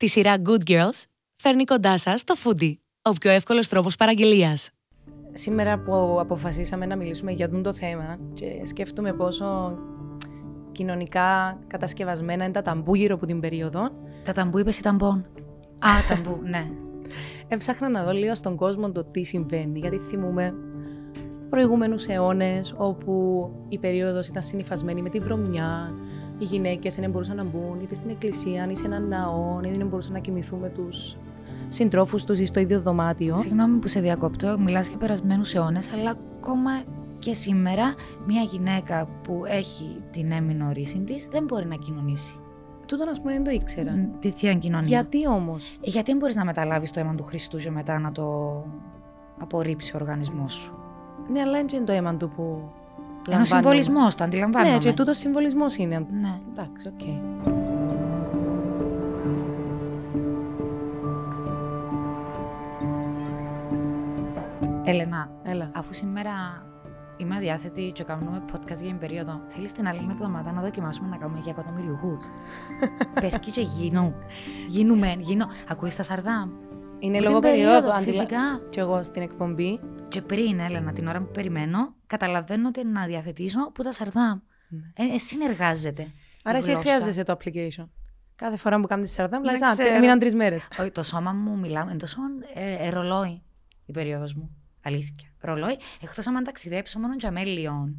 Τη σειρά Good Girls φέρνει κοντά σας το foodie, ο πιο εύκολος τρόπος παραγγελίας. Σήμερα που αποφασίσαμε να μιλήσουμε για αυτό το θέμα και σκέφτομαι πόσο κοινωνικά κατασκευασμένα είναι τα ταμπού γύρω από την περίοδο. Τα ταμπού είπες ή ταμπών? Α, ταμπού, ναι. Έψαχνα να δω λίγο στον κόσμο το τι συμβαίνει, γιατί θυμούμε προηγούμενους αιώνες όπου η περίοδος ήταν συνυφασμένη με τη βρωμιά, οι γυναίκες δεν μπορούσαν να μπουν είτε στην εκκλησία, είτε σε έναν ναό, είτε δεν μπορούσαν να κοιμηθούν με τους συντρόφους τους ή στο ίδιο δωμάτιο. Συγγνώμη που σε διακόπτω, μιλάς για περασμένους αιώνες, αλλά ακόμα και σήμερα μια γυναίκα που έχει την έμεινο ρίση της δεν μπορεί να κοινωνήσει. Τούτον ας πούμε δεν το ήξερα. Τη θεία κοινωνία. Γιατί όμως? Γιατί δεν μπορείς να μεταλάβεις το αίμα του Χριστού και μετά να το απορρίψει ο οργανισμός σου. Ναι, αλλά είναι το αίμα του που λαμβάνουμε. Είναι ο συμβολισμός, το αντιλαμβάνομαι. Ναι, και τούτος συμβολισμός είναι. Ναι. Εντάξει, οκ. Okay. Έλενα, έλα. Αφού σήμερα είμαι αδιάθετη και κάνουμε podcast για την περίοδο, θέλεις την άλλη εβδομάδα να δοκιμάσουμε να κάνουμε για εκατομμυριουργούς. Περκεί και γίνουμε. Ακούεις τα σαρδά. Είναι λόγω περίοδο, φυσικά. Και εγώ στην εκπομπή. Και πριν, Έλενα, την ώρα που περιμένω, καταλαβαίνω ότι να διαφετήσω που τα σαρδά. Συνεργάζεται. Άρα εσύ χρειάζεσαι το application. Κάθε φορά που κάνεις τη σαρδά, μου λες, μείναν 3 μέρες. Όχι, το σώμα μου μιλάμε εντός ρολόι η περίοδος μου. Αλήθεια. Ρολόι, εκτός αν ταξιδέψω μόνο για μέλιον.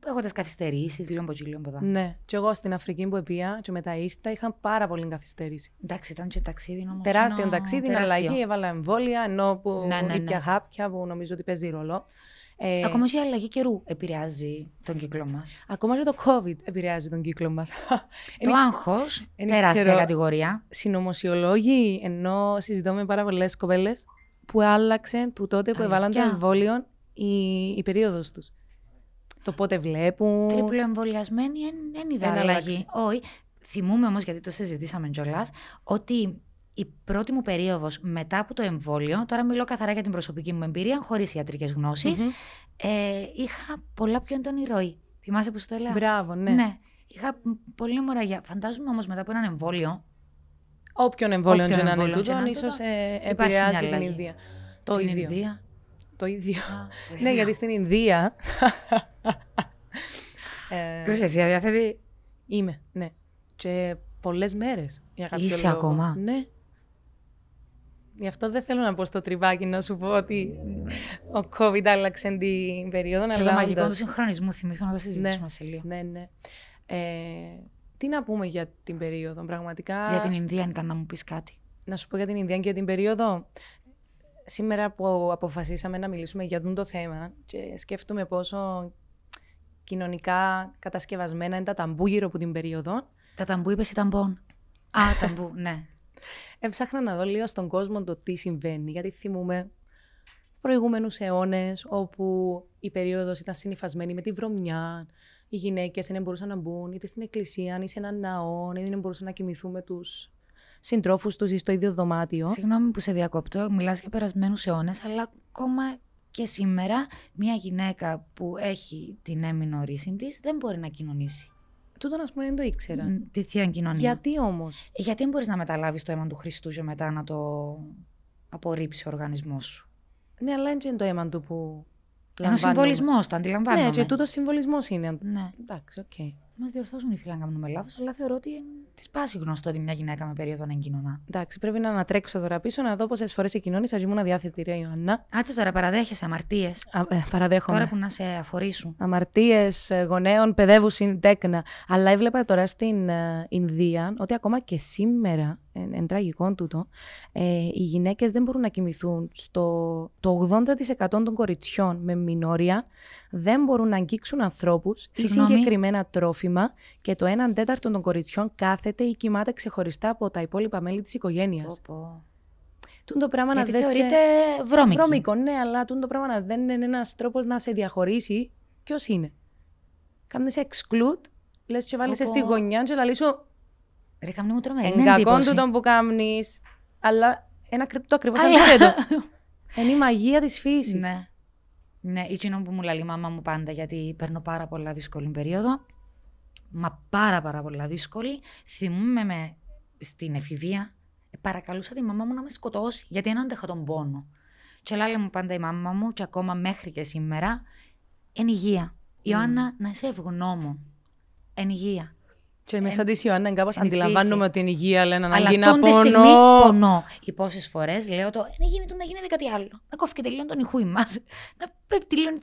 Που έχω τις καθυστερήσεις, λίγο μποτσί, λίγο ποδά. Ναι, και εγώ στην Αφρική που επία, και μετά ήρθα, είχα πάρα πολύ καθυστέρηση. Εντάξει, ήταν και ταξίδι όμως. Τεράστιο ταξίδι, αλλαγή, έβαλα εμβόλια, ενώ που ήπια χάπια που νομίζω ότι παίζει ρολό. Ακόμα και η αλλαγή καιρού επηρεάζει τον κύκλο μας. Ακόμα και το COVID επηρεάζει τον κύκλο μας. Το άγχος, τεράστια κατηγορία. Συνωμοσιολόγοι, ενώ συζητώ με πάρα πολλές κοπέλες. Που άλλαξε που τότε που έβαλαν το εμβόλιο η περίοδος τους. Το πότε βλέπουν. Τριπλοεμβολιασμένοι δεν είδα αλλαγή. Όχι. Θυμούμε όμως, γιατί το συζητήσαμε κιόλας, ότι η πρώτη μου περίοδος μετά από το εμβόλιο, τώρα μιλώ καθαρά για την προσωπική μου εμπειρία, χωρίς ιατρικές γνώσεις, είχα πολλά πιο έντονη ροή. Θυμάσαι που σου το έλεγα? Μπράβο, ναι. Ναι. Είχα πολλή αιμορραγιά. Φαντάζομαι όμως μετά από έναν εμβόλιο. Όποιον εμβόλιο και να είναι τούτον, ίσως επηρεάζει την Ινδία. Το ίδιο. Το ίδιο. Ναι, γιατί στην Ινδία. Κρούσε, εσύ αδιαθέτει. Είμαι, ναι. Και πολλές μέρες. Είσαι ακόμα. Ναι. Γι' αυτό δεν θέλω να πω στο τριβάκι να σου πω ότι ο COVID άλλαξε την περίοδο. Και το μαγικό του συγχρονισμού, θυμήθω να το συζητήσουμε σε λίγο. Ναι, ναι. Τι να πούμε για την περίοδο, πραγματικά. Για την Ινδία, ήταν να μου πεις κάτι. Να σου πω για την Ινδία και για την περίοδο. Σήμερα που αποφασίσαμε να μιλήσουμε για αυτό το θέμα, και σκέφτομαι πόσο κοινωνικά κατασκευασμένα είναι τα ταμπού γύρω από την περίοδο. Τα ταμπού είπες ή ταμπών? Α, ταμπού, ναι. Έψαχνα να δω λίγο στον κόσμο το τι συμβαίνει, γιατί θυμούμε προηγούμενους αιώνες όπου η περίοδος ήταν συνυφασμένη με τη βρωμιά. Οι γυναίκες δεν μπορούσαν να μπουν είτε στην εκκλησία, είτε σε έναν ναό, είτε δεν μπορούσαν να κοιμηθούν με τους συντρόφους τους ή στο ίδιο δωμάτιο. Συγγνώμη που σε διακόπτω, μιλάς για περασμένους αιώνες, αλλά ακόμα και σήμερα μια γυναίκα που έχει την έμεινο ρίση της δεν μπορεί να κοινωνήσει. Τούτον ας πούμε δεν το ήξερα. Τη θεία κοινωνία. Γιατί όμως? Γιατί δεν μπορείς να μεταλάβεις το αίμα του Χριστού και μετά να το απορρίψει ο οργανισμός σου. Ναι, αλλά είναι το αίμα του που. Είναι ο συμβολισμός, το αντιλαμβάνομαι. Ναι, και τούτος συμβολισμός είναι. Ναι. Εντάξει, οκ. Okay. Μας διορθώσουν οι φίλοι να κάνουμε λάθος, αλλά θεωρώ ότι τη σπάσει γνωστό ότι μια γυναίκα με περίοδο να εγκοινωνά. Εντάξει, πρέπει να ανατρέξω τώρα πίσω να δω πόσες φορές εγκοινώνησα. Ήμουν αδιάθετη, ρε Ιωάννα. Άτε τώρα, παραδέχεσαι αμαρτίες. Παραδέχομαι. Τώρα που να σε αφορήσουν. Αμαρτίες γονέων, παιδεύου συντέκνα. Αλλά έβλεπα τώρα στην Ινδία ότι ακόμα και σήμερα, εν τραγικό τούτο, οι γυναίκες δεν μπορούν να κοιμηθούν. Το 80% των κοριτσιών με μηνόρια δεν μπορούν να αγγίξουν ανθρώπους ή συγκεκριμένα τρόφιμα και το 1/4 των κοριτσιών κάθεται ή κοιμάται ξεχωριστά από τα υπόλοιπα μέλη της οικογένειας. Το πράγμα γιατί να θεωρείται βρώμικο. Ναι, αλλά το πράγμα να δεν είναι ένας τρόπος να σε διαχωρίσει ποιος είναι. Κάμνε σε exclude, λες και βάλεις στη γωνιά και λαλείς σου. Ρε κάμνη μου τρομερή εντύπωση. Εγκακόν τούτον που κάμνεις, αλλά το ακριβώς αντίθετο. Είναι η μαγεία της φύσης. Ναι. Ναι, ή κοινό που μου λέει η μάμα μου πάντα, γιατί παίρνω πάρα πολλά δύσκολη περίοδο. Μα πάρα πολλά δύσκολη. Θυμούμαι με στην εφηβεία, παρακαλούσα τη μαμά μου να με σκοτώσει, γιατί έναν τέχα τον πόνο. Και λέει μου πάντα η μαμά μου, και ακόμα μέχρι και σήμερα, εν υγεία. Ιωάννα, να είσαι ευγνώμων. Εν υγεία. Και μέσα τη Ιωάννα, κάπως αντιλαμβάνομαι ότι είναι υγεία, αλλά ανάγκη να πονώ. Οι πόσες φορές λέω το, να γίνεται κάτι άλλο. Να κόφηκε τελείω τον ηχούι μας. Να πέφτει λίγο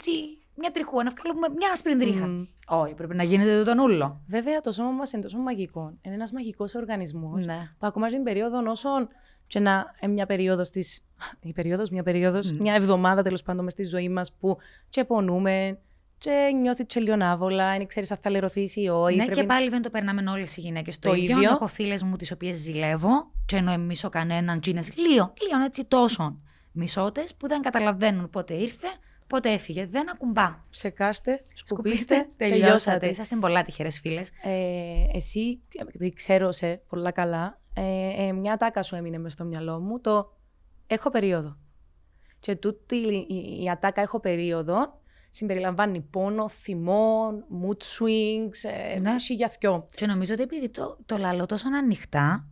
μια τριχούα, να βγάλουμε μια ασπριντρίχα. Όχι, πρέπει να γίνεται το νουλό. Βέβαια, το σώμα μας είναι τόσο μαγικό. Είναι ένας μαγικός οργανισμός. Ναι. Που ακόμα στην περίοδο όσων. Και να μια περίοδο τη. Η περίοδο, μια εβδομάδα τέλος πάντων μες στη ζωή μας που τσεπονούμε. Και νιώθει τσελιονάβολα, είναι ξέρεις αν θα λερωθείς ή όχι. Ναι, και πάλι δεν το περνάμε όλες οι γυναίκες το ίδιο. Έχω φίλες μου τις οποίες ζηλεύω, και εννοώ μισώ κανέναν, τσίνες λίγο έτσι τόσων μισότες που δεν καταλαβαίνουν πότε ήρθε, πότε έφυγε. Δεν ακουμπά. Ψεκάστε, σκουπίστε, τελειώσατε. Είσαστε πολλά τυχερές φίλες. Εσύ, ξέρω σε πολλά καλά, μια τάκα σου έμεινε μες στο μυαλό μου, το έχω περίοδο. Και τούτη η ατάκα έχω περίοδο. Συμπεριλαμβάνει πόνο, θυμό, mood swings, σιγιαθιό. Και νομίζω ότι επειδή το λαλώ τόσο ανοιχτά,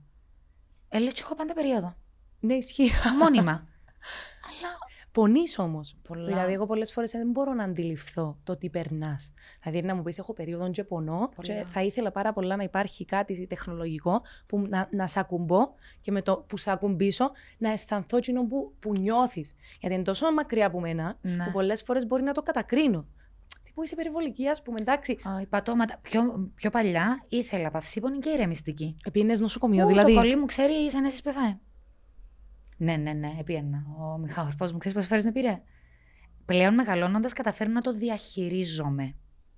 έλεγε ότι έχω πάντα περίοδο. Ναι, ισχύει. Μόνιμα. Αλλά πονείς όμως. Πολλά. Δηλαδή, εγώ πολλές φορές δεν μπορώ να αντιληφθώ το τι περνάς. Δηλαδή, να μου πεις, έχω περίοδο και πονώ. Και θα ήθελα πάρα πολλά να υπάρχει κάτι τεχνολογικό που να σ' ακουμπώ και με το που σ' ακουμπήσω να αισθανθώ εκείνο που νιώθεις. Γιατί είναι τόσο μακριά από μένα, που πολλές φορές μπορεί να το κατακρίνω. Τι που είσαι υπερβολική, ας πούμε, εντάξει. Οι πατώματα. Πιο παλιά ήθελα παυσίπονη και ηρεμιστική. Επίνες νοσοκομείο, δηλαδή. Το κολλή μου ξέρει σαν εσύ πεθάει. Ναι, επίαινα. Ο Μιχαορφός μου, ξέρεις πώς φέρεις με πήρε. Πλέον μεγαλώνοντας καταφέρνω να το διαχειρίζομαι.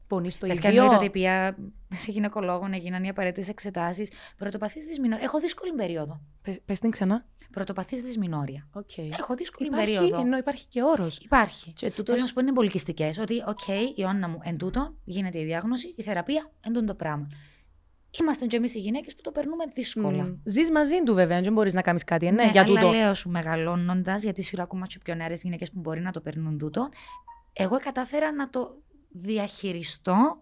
Πονείς το ίδιο. Δηλαδή εννοείται ότι πια σε γυναικολόγο να γίνανε οι απαραίτητες εξετάσεις. Πρωτοπαθής δυσμηνόρια. Έχω δύσκολη περίοδο. Πες την ξανά. Πρωτοπαθής δυσμηνόρια. Okay. Έχω δύσκολη περίοδο. Ενώ υπάρχει και όρος. Υπάρχει. Θέλω να σου πω είναι πολυκιστικές. Ότι, η Ιωάννα μου, εν τούτο γίνεται η διάγνωση, η θεραπεία, εν τούτο πράγμα. Είμαστε και εμείς οι γυναίκες που το περνούμε δύσκολα. Ζεις μαζί του, βέβαια, δεν μπορείς να κάνεις κάτι. Ναι, για τούτο. Αλλά λέω σου μεγαλώνοντας, γιατί σίγουρα ακόμα και πιο νεαρές γυναίκες που μπορεί να το περνούν τούτο, εγώ κατάφερα να το διαχειριστώ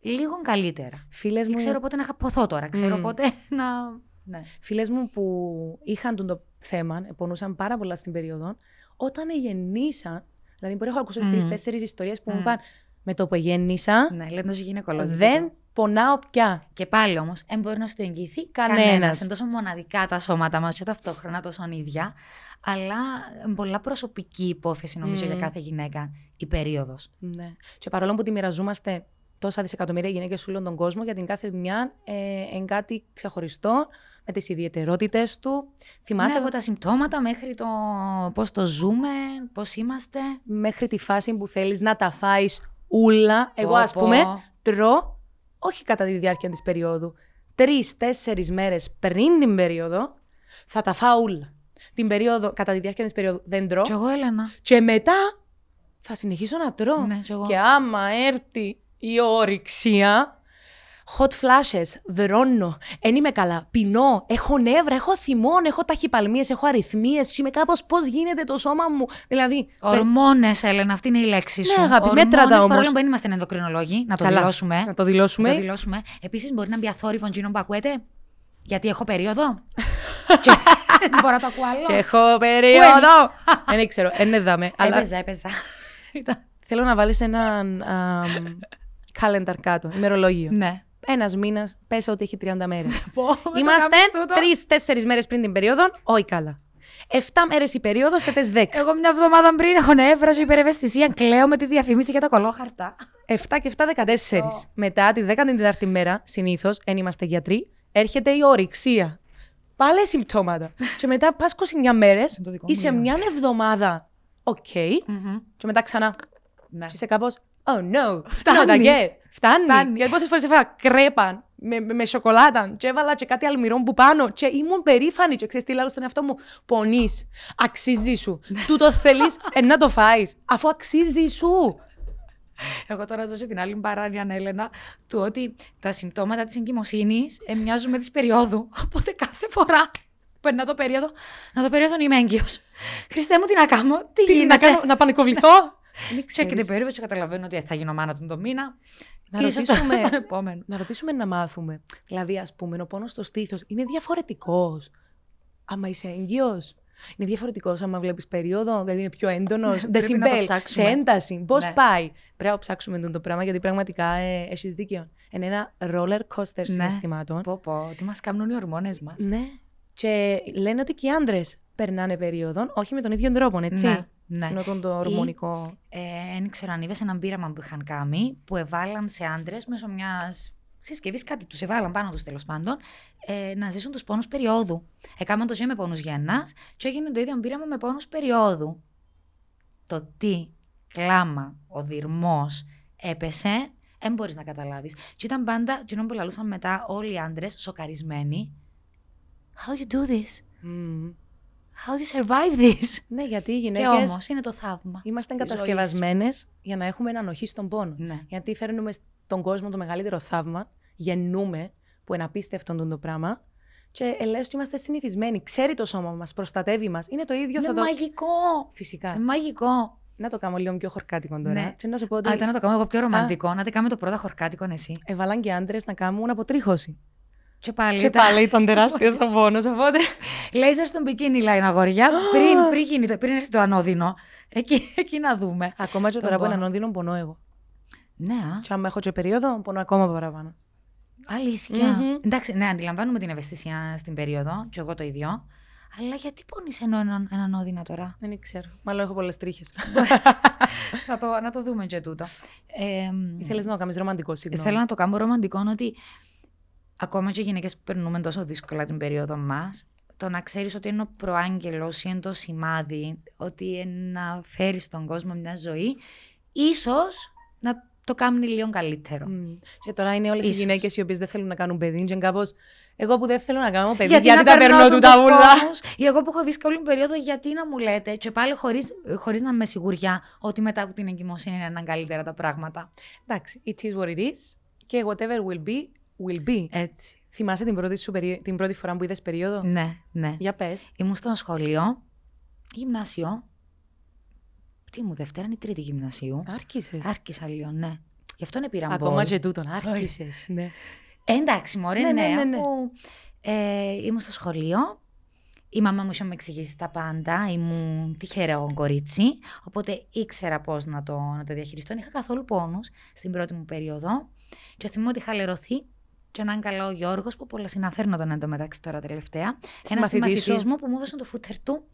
λίγο καλύτερα. Φίλες μου. Ξέρω πότε να χαποθώ τώρα, ξέρω πότε να. Ναι. Φίλες μου που είχαν το θέμα, πονούσαν πάρα πολλά στην περίοδο, όταν γεννήσαν. Δηλαδή, μπορεί να έχω ακούσει 3-4 ιστορίες που μου είπαν με το που γέννησα. Ναι, λένε τόσο γυναικολόγοι. Δεν πονάω πια. Και πάλι όμως, δεν μπορεί να σου το εγγυηθεί κανένας. Είναι τόσο μοναδικά τα σώματα μας και ταυτόχρονα τόσο ίδια, αλλά πολλά προσωπική υπόθεση νομίζω για κάθε γυναίκα η περίοδος. Ναι. Και παρόλο που τη μοιραζόμαστε τόσα δισεκατομμύρια γυναίκες σε όλον τον κόσμο, για την κάθε μια εν κάτι ξεχωριστό, με τις ιδιαιτερότητες του. Θυμάσαι. Ναι, από τα συμπτώματα μέχρι το πώς το ζούμε, πώς είμαστε. Μέχρι τη φάση που θέλεις να τα φάεις ούλα. Εγώ, ας πούμε, τρώω. Όχι κατά τη διάρκεια της περίοδου. 3-4 μέρες πριν την περίοδο θα τα φάω όλα. Την περίοδο, κατά τη διάρκεια της περίοδου δεν τρώω. Κι εγώ, Έλενα. Και μετά θα συνεχίσω να τρώω. Ναι, και άμα έρθει η ορυξία, hot flashes, δρώνω, δεν είμαι καλά, πεινώ, έχω νεύρα, έχω θυμόν, έχω ταχυπαλμίες, έχω αρρυθμίες. Είμαι κάπως πώς γίνεται το σώμα μου. Δηλαδή. Ορμόνες, Έλενα, αυτή είναι η λέξη σου. Ναι, αγαπητέ, μέτρα τα όμως. Παρόλο που δεν είμαστε ενδοκρινολόγοι, να το δηλώσουμε. Να το δηλώσουμε. Επίσης, μπορεί να μπει αθόρυβον τζίνο που ακούετε, γιατί έχω περίοδο. Δεν μπορώ να το ακούω άλλο. Και έχω περίοδο. Δεν ξέρω, ενέδαμε. Έπαιζα. Θέλω να βάλεις έναν calendar κάτω, ημερολόγιο. Ναι. Ένας μήνας, πες ότι έχει 30 μέρες. Είμαστε 3-4 μέρες πριν την περίοδο, όχι καλά. 7 μέρες η περίοδος, σε 10. Εγώ μια εβδομάδα πριν έχω νεύρα, υπερευαισθησία, κλαίω με τη διαφήμιση για τα κολόχαρτα. 7 και 7, 14. Μετά τη 14η μέρα, συνήθως, εν είμαστε γιατροί, έρχεται η ορυξία. Πάλι συμπτώματα. Και μετά πας 29 μέρες ή σε μια εβδομάδα. Οκ. Και μετά ξανά. Είσαι κάπως. Oh no, φτάνει. Γιατί πόσες φορές έφερα κρέπαν με σοκολάτα και έβαλα και κάτι αλμυρών που πάνω και ήμουν περήφανη και ξέρεις τι λέω στον εαυτό μου, πονείς, αξίζει σου, τούτο θέλεις να το φάεις, αφού αξίζει σου. Εγώ τώρα ζω σε την άλλη παράνοια, Έλενα, του ότι τα συμπτώματα της εγκυμοσύνης μοιάζουν με της περίοδου, οπότε κάθε φορά περνά το περίοδο, είμαι έγκυος. Χριστέ μου, τι να κάνω, τι γίνεται. Να πανικοβληθώ. Μην ξέρετε περίπου, καταλαβαίνω ότι θα γίνω μάνα τον μήνα. Να ρωτήσουμε να μάθουμε. Δηλαδή, ας πούμε, ο πόνος στο στήθος είναι διαφορετικός άμα είσαι έγκυος. Είναι διαφορετικός άμα βλέπεις περίοδο, δηλαδή είναι πιο έντονος. Δεσιμπέλ, σε ένταση. Πώς πάει. Πρέπει να ψάξουμε το πράγμα, γιατί πραγματικά έχεις δίκιο. Είναι ένα roller coaster συναισθημάτων. Πω, τι μας κάνουν οι ορμόνες μας. Ναι. Και λένε ότι και οι άντρες περνάνε περίοδων, όχι με τον ίδιο τρόπο, έτσι. Ναι. Ενώ τον το ορμονικό. Δεν ξέρω αν είδες έναν πείραμα που είχαν κάνει, που εβάλαν σε άντρες μέσω μιας συσκευής κάτι, τους εβάλαν πάνω τους τέλος πάντων, να ζήσουν τους πόνους περίοδου. Έκαναν το ζωή με πόνους γεννάς, και έγινε το ίδιο πείραμα με πόνους περίοδου. Το τι κλάμα ο δειρμός έπεσε, δεν μπορείς να καταλάβεις. Και ήταν πάντα, και όταν πολλαλούσαν μετά όλοι οι άντρες σοκαρισμένοι. How you do this? How you survive this? Ναι, γιατί οι γυναίκες. Και όμως είναι το θαύμα. Είμαστε κατασκευασμένες για να έχουμε έναν οχή στον πόνο. Ναι. Γιατί φέρνουμε στον κόσμο το μεγαλύτερο θαύμα, γεννούμε, που είναι απίστευτο το πράγμα. Και ελέγχουμε ότι είμαστε συνηθισμένοι. Ξέρει το σώμα μας, προστατεύει μας. Είναι το ίδιο αυτό. Είναι μαγικό! Φυσικά. Είναι μαγικό. Να το κάνω λίγο πιο χορκάτικο τώρα. Ναι. Και να σου πω ότι... να το κάνω εγώ πιο ρομαντικό. Να το κάνω το πρώτο χορκάτικο εσύ. Εβαλάν και άντρες να κάνουν αποτρίχωση. Και πάλι ήταν τεράστιος ο πόνος, οπότε λέιζερ στον μπικίνι λάει αγόρια, πριν έρθει το ανώδυνο, εκεί να δούμε. Ακόμα και τώρα από έναν ανώδυνο πονώ εγώ. Ναι. Και άμα έχω και περίοδο, πονώ ακόμα παραπάνω. Αλήθεια. Εντάξει, ναι, αντιλαμβάνουμε την ευαισθησία στην περίοδο, και εγώ το ίδιο. Αλλά γιατί πονείς ενώ έναν ανώδυνο τώρα? Δεν ξέρω. Μάλλον έχω πολλές τρίχες. Να το δούμε και τούτο. Θέλεις να το κάνεις ρομαντικό, συγγνώμη. Θέλω να το κάνω ρομαντικό, ότι. Ακόμα και οι γυναίκες που περνούμε τόσο δύσκολα την περίοδο μας, το να ξέρεις ότι είναι ο προάγγελος ή είναι το σημάδι, ότι να φέρεις στον κόσμο μια ζωή, ίσως να το κάνει λίγο καλύτερο. Και τώρα είναι όλες οι γυναίκες οι οποίες δεν θέλουν να κάνουν παιδί, και κάπως εγώ που δεν θέλω να κάνω παιδί, γιατί τα περνώ του τα ούλα. Ή εγώ που έχω βρίσκει όλη την περίοδο, γιατί να μου λέτε, και πάλι χωρίς να είμαι σιγουριά ότι μετά από την εγκυμοσύνη είναι καλύτερα τα πράγματα. Εντάξει, it is what it is και whatever will be. Έτσι. Θυμάσαι την πρώτη φορά που είδες περίοδο? Ναι. Για πες. Ήμουν στο σχολείο, γυμνάσιο. Τι μου, Δευτέρα ή Τρίτη γυμνασίου. Άρχισα λίγο, ναι. Γι' αυτό είναι πήρα μπόλ. Ακόμα και τούτον, άρχισες. Ναι. Εντάξει, μωρέ, ναι. Που, ήμουν στο σχολείο. Η μαμά μου είχε με εξηγήσει τα πάντα. Ήμουν τυχερό κορίτσι. Οπότε ήξερα πώς να το διαχειριστώ. Είχα καθόλου πόνους στην πρώτη μου περίοδο. Και θυμώ ότι είχα χαλαρωθεί. Και έναν καλό Γιώργο που πολλά συναφέρνω τον εντωμεταξύ τώρα τελευταία. Ένα συμμαθητής μου που μου έδωσε το φούτερ του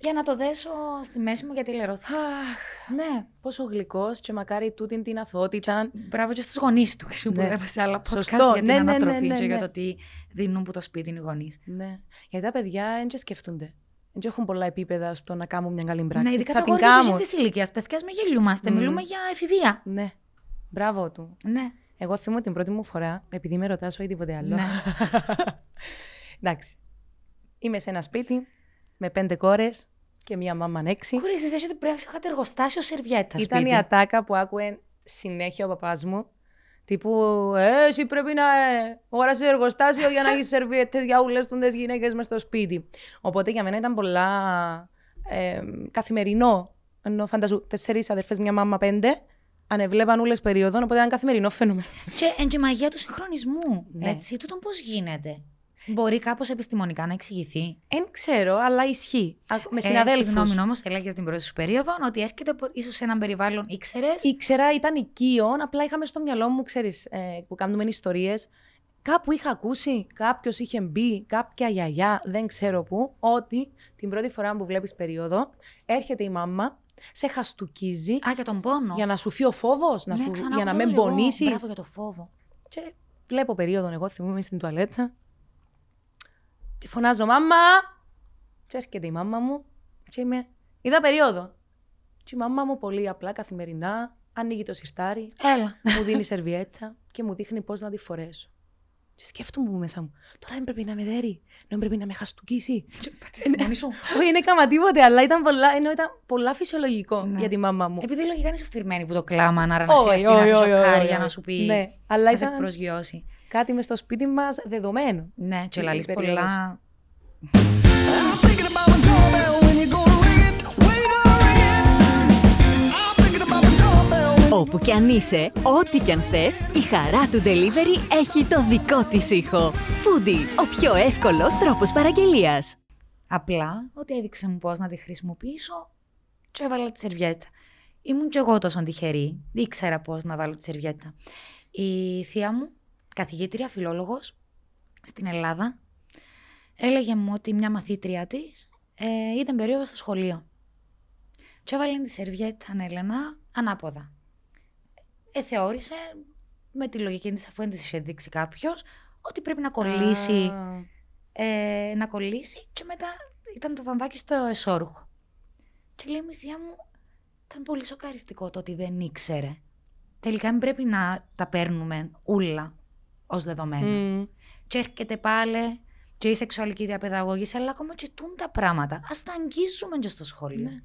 για να το δέσω στη μέση μου γιατί λερωθώ. Ναι. Πόσο γλυκός και μακάρι τούτη την αθωότητα. Μπράβο και στους γονείς του. Σίγουρα σε άλλα podcast για την ανατροφή και για το τι δίνουν που το σπίτι είναι οι γονείς. Ναι. Γιατί τα παιδιά δεν και σκέφτονται. Δεν έχουν πολλά επίπεδα στο να κάνουν μια καλή πράξη. Ναι, ειδικά τα γονείς της ηλικίας. Παιδιά, με γελιούμαστε. Μιλούμε για εφηβεία. Ναι. Μπράβο του. Ναι. Εγώ θυμώ την πρώτη μου φορά, επειδή με ρωτάς ή τίποτε άλλο. Ναι. Εντάξει. Είμαι σε ένα σπίτι με 5 κόρες και μία μάμαν 6. Κούρες, εσύ ότι πρέπει να είχατε εργοστάσιο σερβιέτα σπίτι. Ήταν η ατάκα που άκουε συνέχεια ο παπάς μου. Τύπου, εσύ πρέπει να αγοράσεις εργοστάσιο για να έχεις σερβιέτες για όλες τις γυναίκες μες στο σπίτι. Οπότε για μένα ήταν πολλά καθημερινό. Ενώ φανταζού, 4 αδερφές, μία μάμα 5. Ανεβλέπαν όλες περίοδων, οπότε ήταν καθημερινό φαινόμενο. Και η μαγεία του συγχρονισμού. Ναι. Έτσι, τούτον πώς γίνεται. Μπορεί κάπως επιστημονικά να εξηγηθεί. Δεν ξέρω, αλλά ισχύει. Με συναδέλφους. Συγγνώμη όμως, έλεγες την πρώτη σου περίοδο ότι έρχεται ίσως σε έναν περιβάλλον, ήξερες. Ήξερα, ήταν οικείον. Απλά είχαμε στο μυαλό μου, ξέρεις, που κάνουμε ιστορίες. Κάπου είχα ακούσει, κάποιος είχε μπει, κάποια γιαγιά, δεν ξέρω πού, ότι την πρώτη φορά που βλέπεις περίοδο έρχεται η μάμα. Σε χαστουκίζει. Για τον πόνο. Για να σου φύγει ο φόβος, για να μην πονήσεις. Μπράβο για το φόβο. Και βλέπω περίοδο, εγώ θυμούμαι στην τουαλέτα. Και φωνάζω, μάμα! Και έρχεται η μάμα μου. Και είμαι, είδα περίοδο. Και η μάμα μου πολύ απλά, καθημερινά, ανοίγει το σιρτάρι. Έλα. Μου δίνει σερβιέτα και μου δείχνει πώς να τη φορέσω. Και σκέφτομαι μέσα μου, τώρα δεν πρέπει να με δέρει, δεν πρέπει να με χαστουκίσει. Όχι, δεν έκανα τίποτε, αλλά ήταν πολλά φυσιολογικό για τη μαμά μου. Επειδή λογικά είναι σου φυρμένη που το κλάμα, άρα να χρειαστεί να σου σοκάρει, για να σου πει, να σε προσγειώσει. Κάτι μες στο σπίτι μας δεδομένο. Ναι, και λαλείς πολλά. όπου κι αν είσαι, ό,τι κι αν θες, η χαρά του delivery έχει το δικό της ήχο. Foodie, ο πιο εύκολος τρόπος παραγγελίας. Απλά, ότι έδειξε μου πώς να τη χρησιμοποιήσω, και έβαλα τη σερβιέτα. Ήμουν κι εγώ τόσο τυχερή, ήξερα πώς να βάλω τη σερβιέτα. Η θεία μου, καθηγήτρια, φιλόλογος, στην Ελλάδα, έλεγε μου ότι μια μαθήτρια της ήταν περίοδο στο σχολείο. Και έβαλε τη σερβιέτα, ανέλενα, ανάποδα. Θεώρησε, με τη λογική της, αφού δεν της είχε ενδείξει κάποιος, ότι πρέπει να κολλήσει, να κολλήσει, και μετά ήταν το βαμβάκι στο εσώρουχο. Και λέει η θεία μου, ήταν πολύ σοκαριστικό το ότι δεν ήξερε. Τελικά μην πρέπει να τα παίρνουμε όλα ως δεδομένα. Και έρχεται πάλι και η σεξουαλική διαπαιδαγώγηση, αλλά ακόμα και τούν τα πράγματα. Ας τα αγγίζουμε και στο σχολείο. Ναι.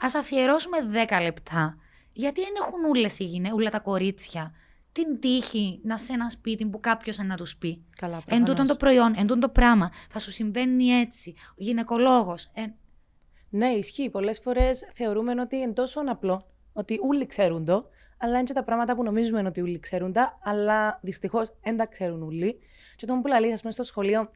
Ας αφιερώσουμε 10 λεπτά. Γιατί δεν έχουν όλες οι γυναίκες, όλα τα κορίτσια, την τύχη να σε ένα σπίτι που κάποιος να τους πει. Καλά, εν τούτον το προϊόν, εν τούτον το πράγμα, θα σου συμβαίνει έτσι, ο γυναικολόγος. Ναι, ισχύει. Πολλές φορές θεωρούμε ότι είναι τόσο απλό, ότι όλοι ξέρουν το, αλλά είναι και τα πράγματα που νομίζουμε ότι όλοι ξέρουν τα, αλλά δυστυχώς δεν τα ξέρουν όλοι. Και τον που λαλείς, ας πούμε, στο σχολείο,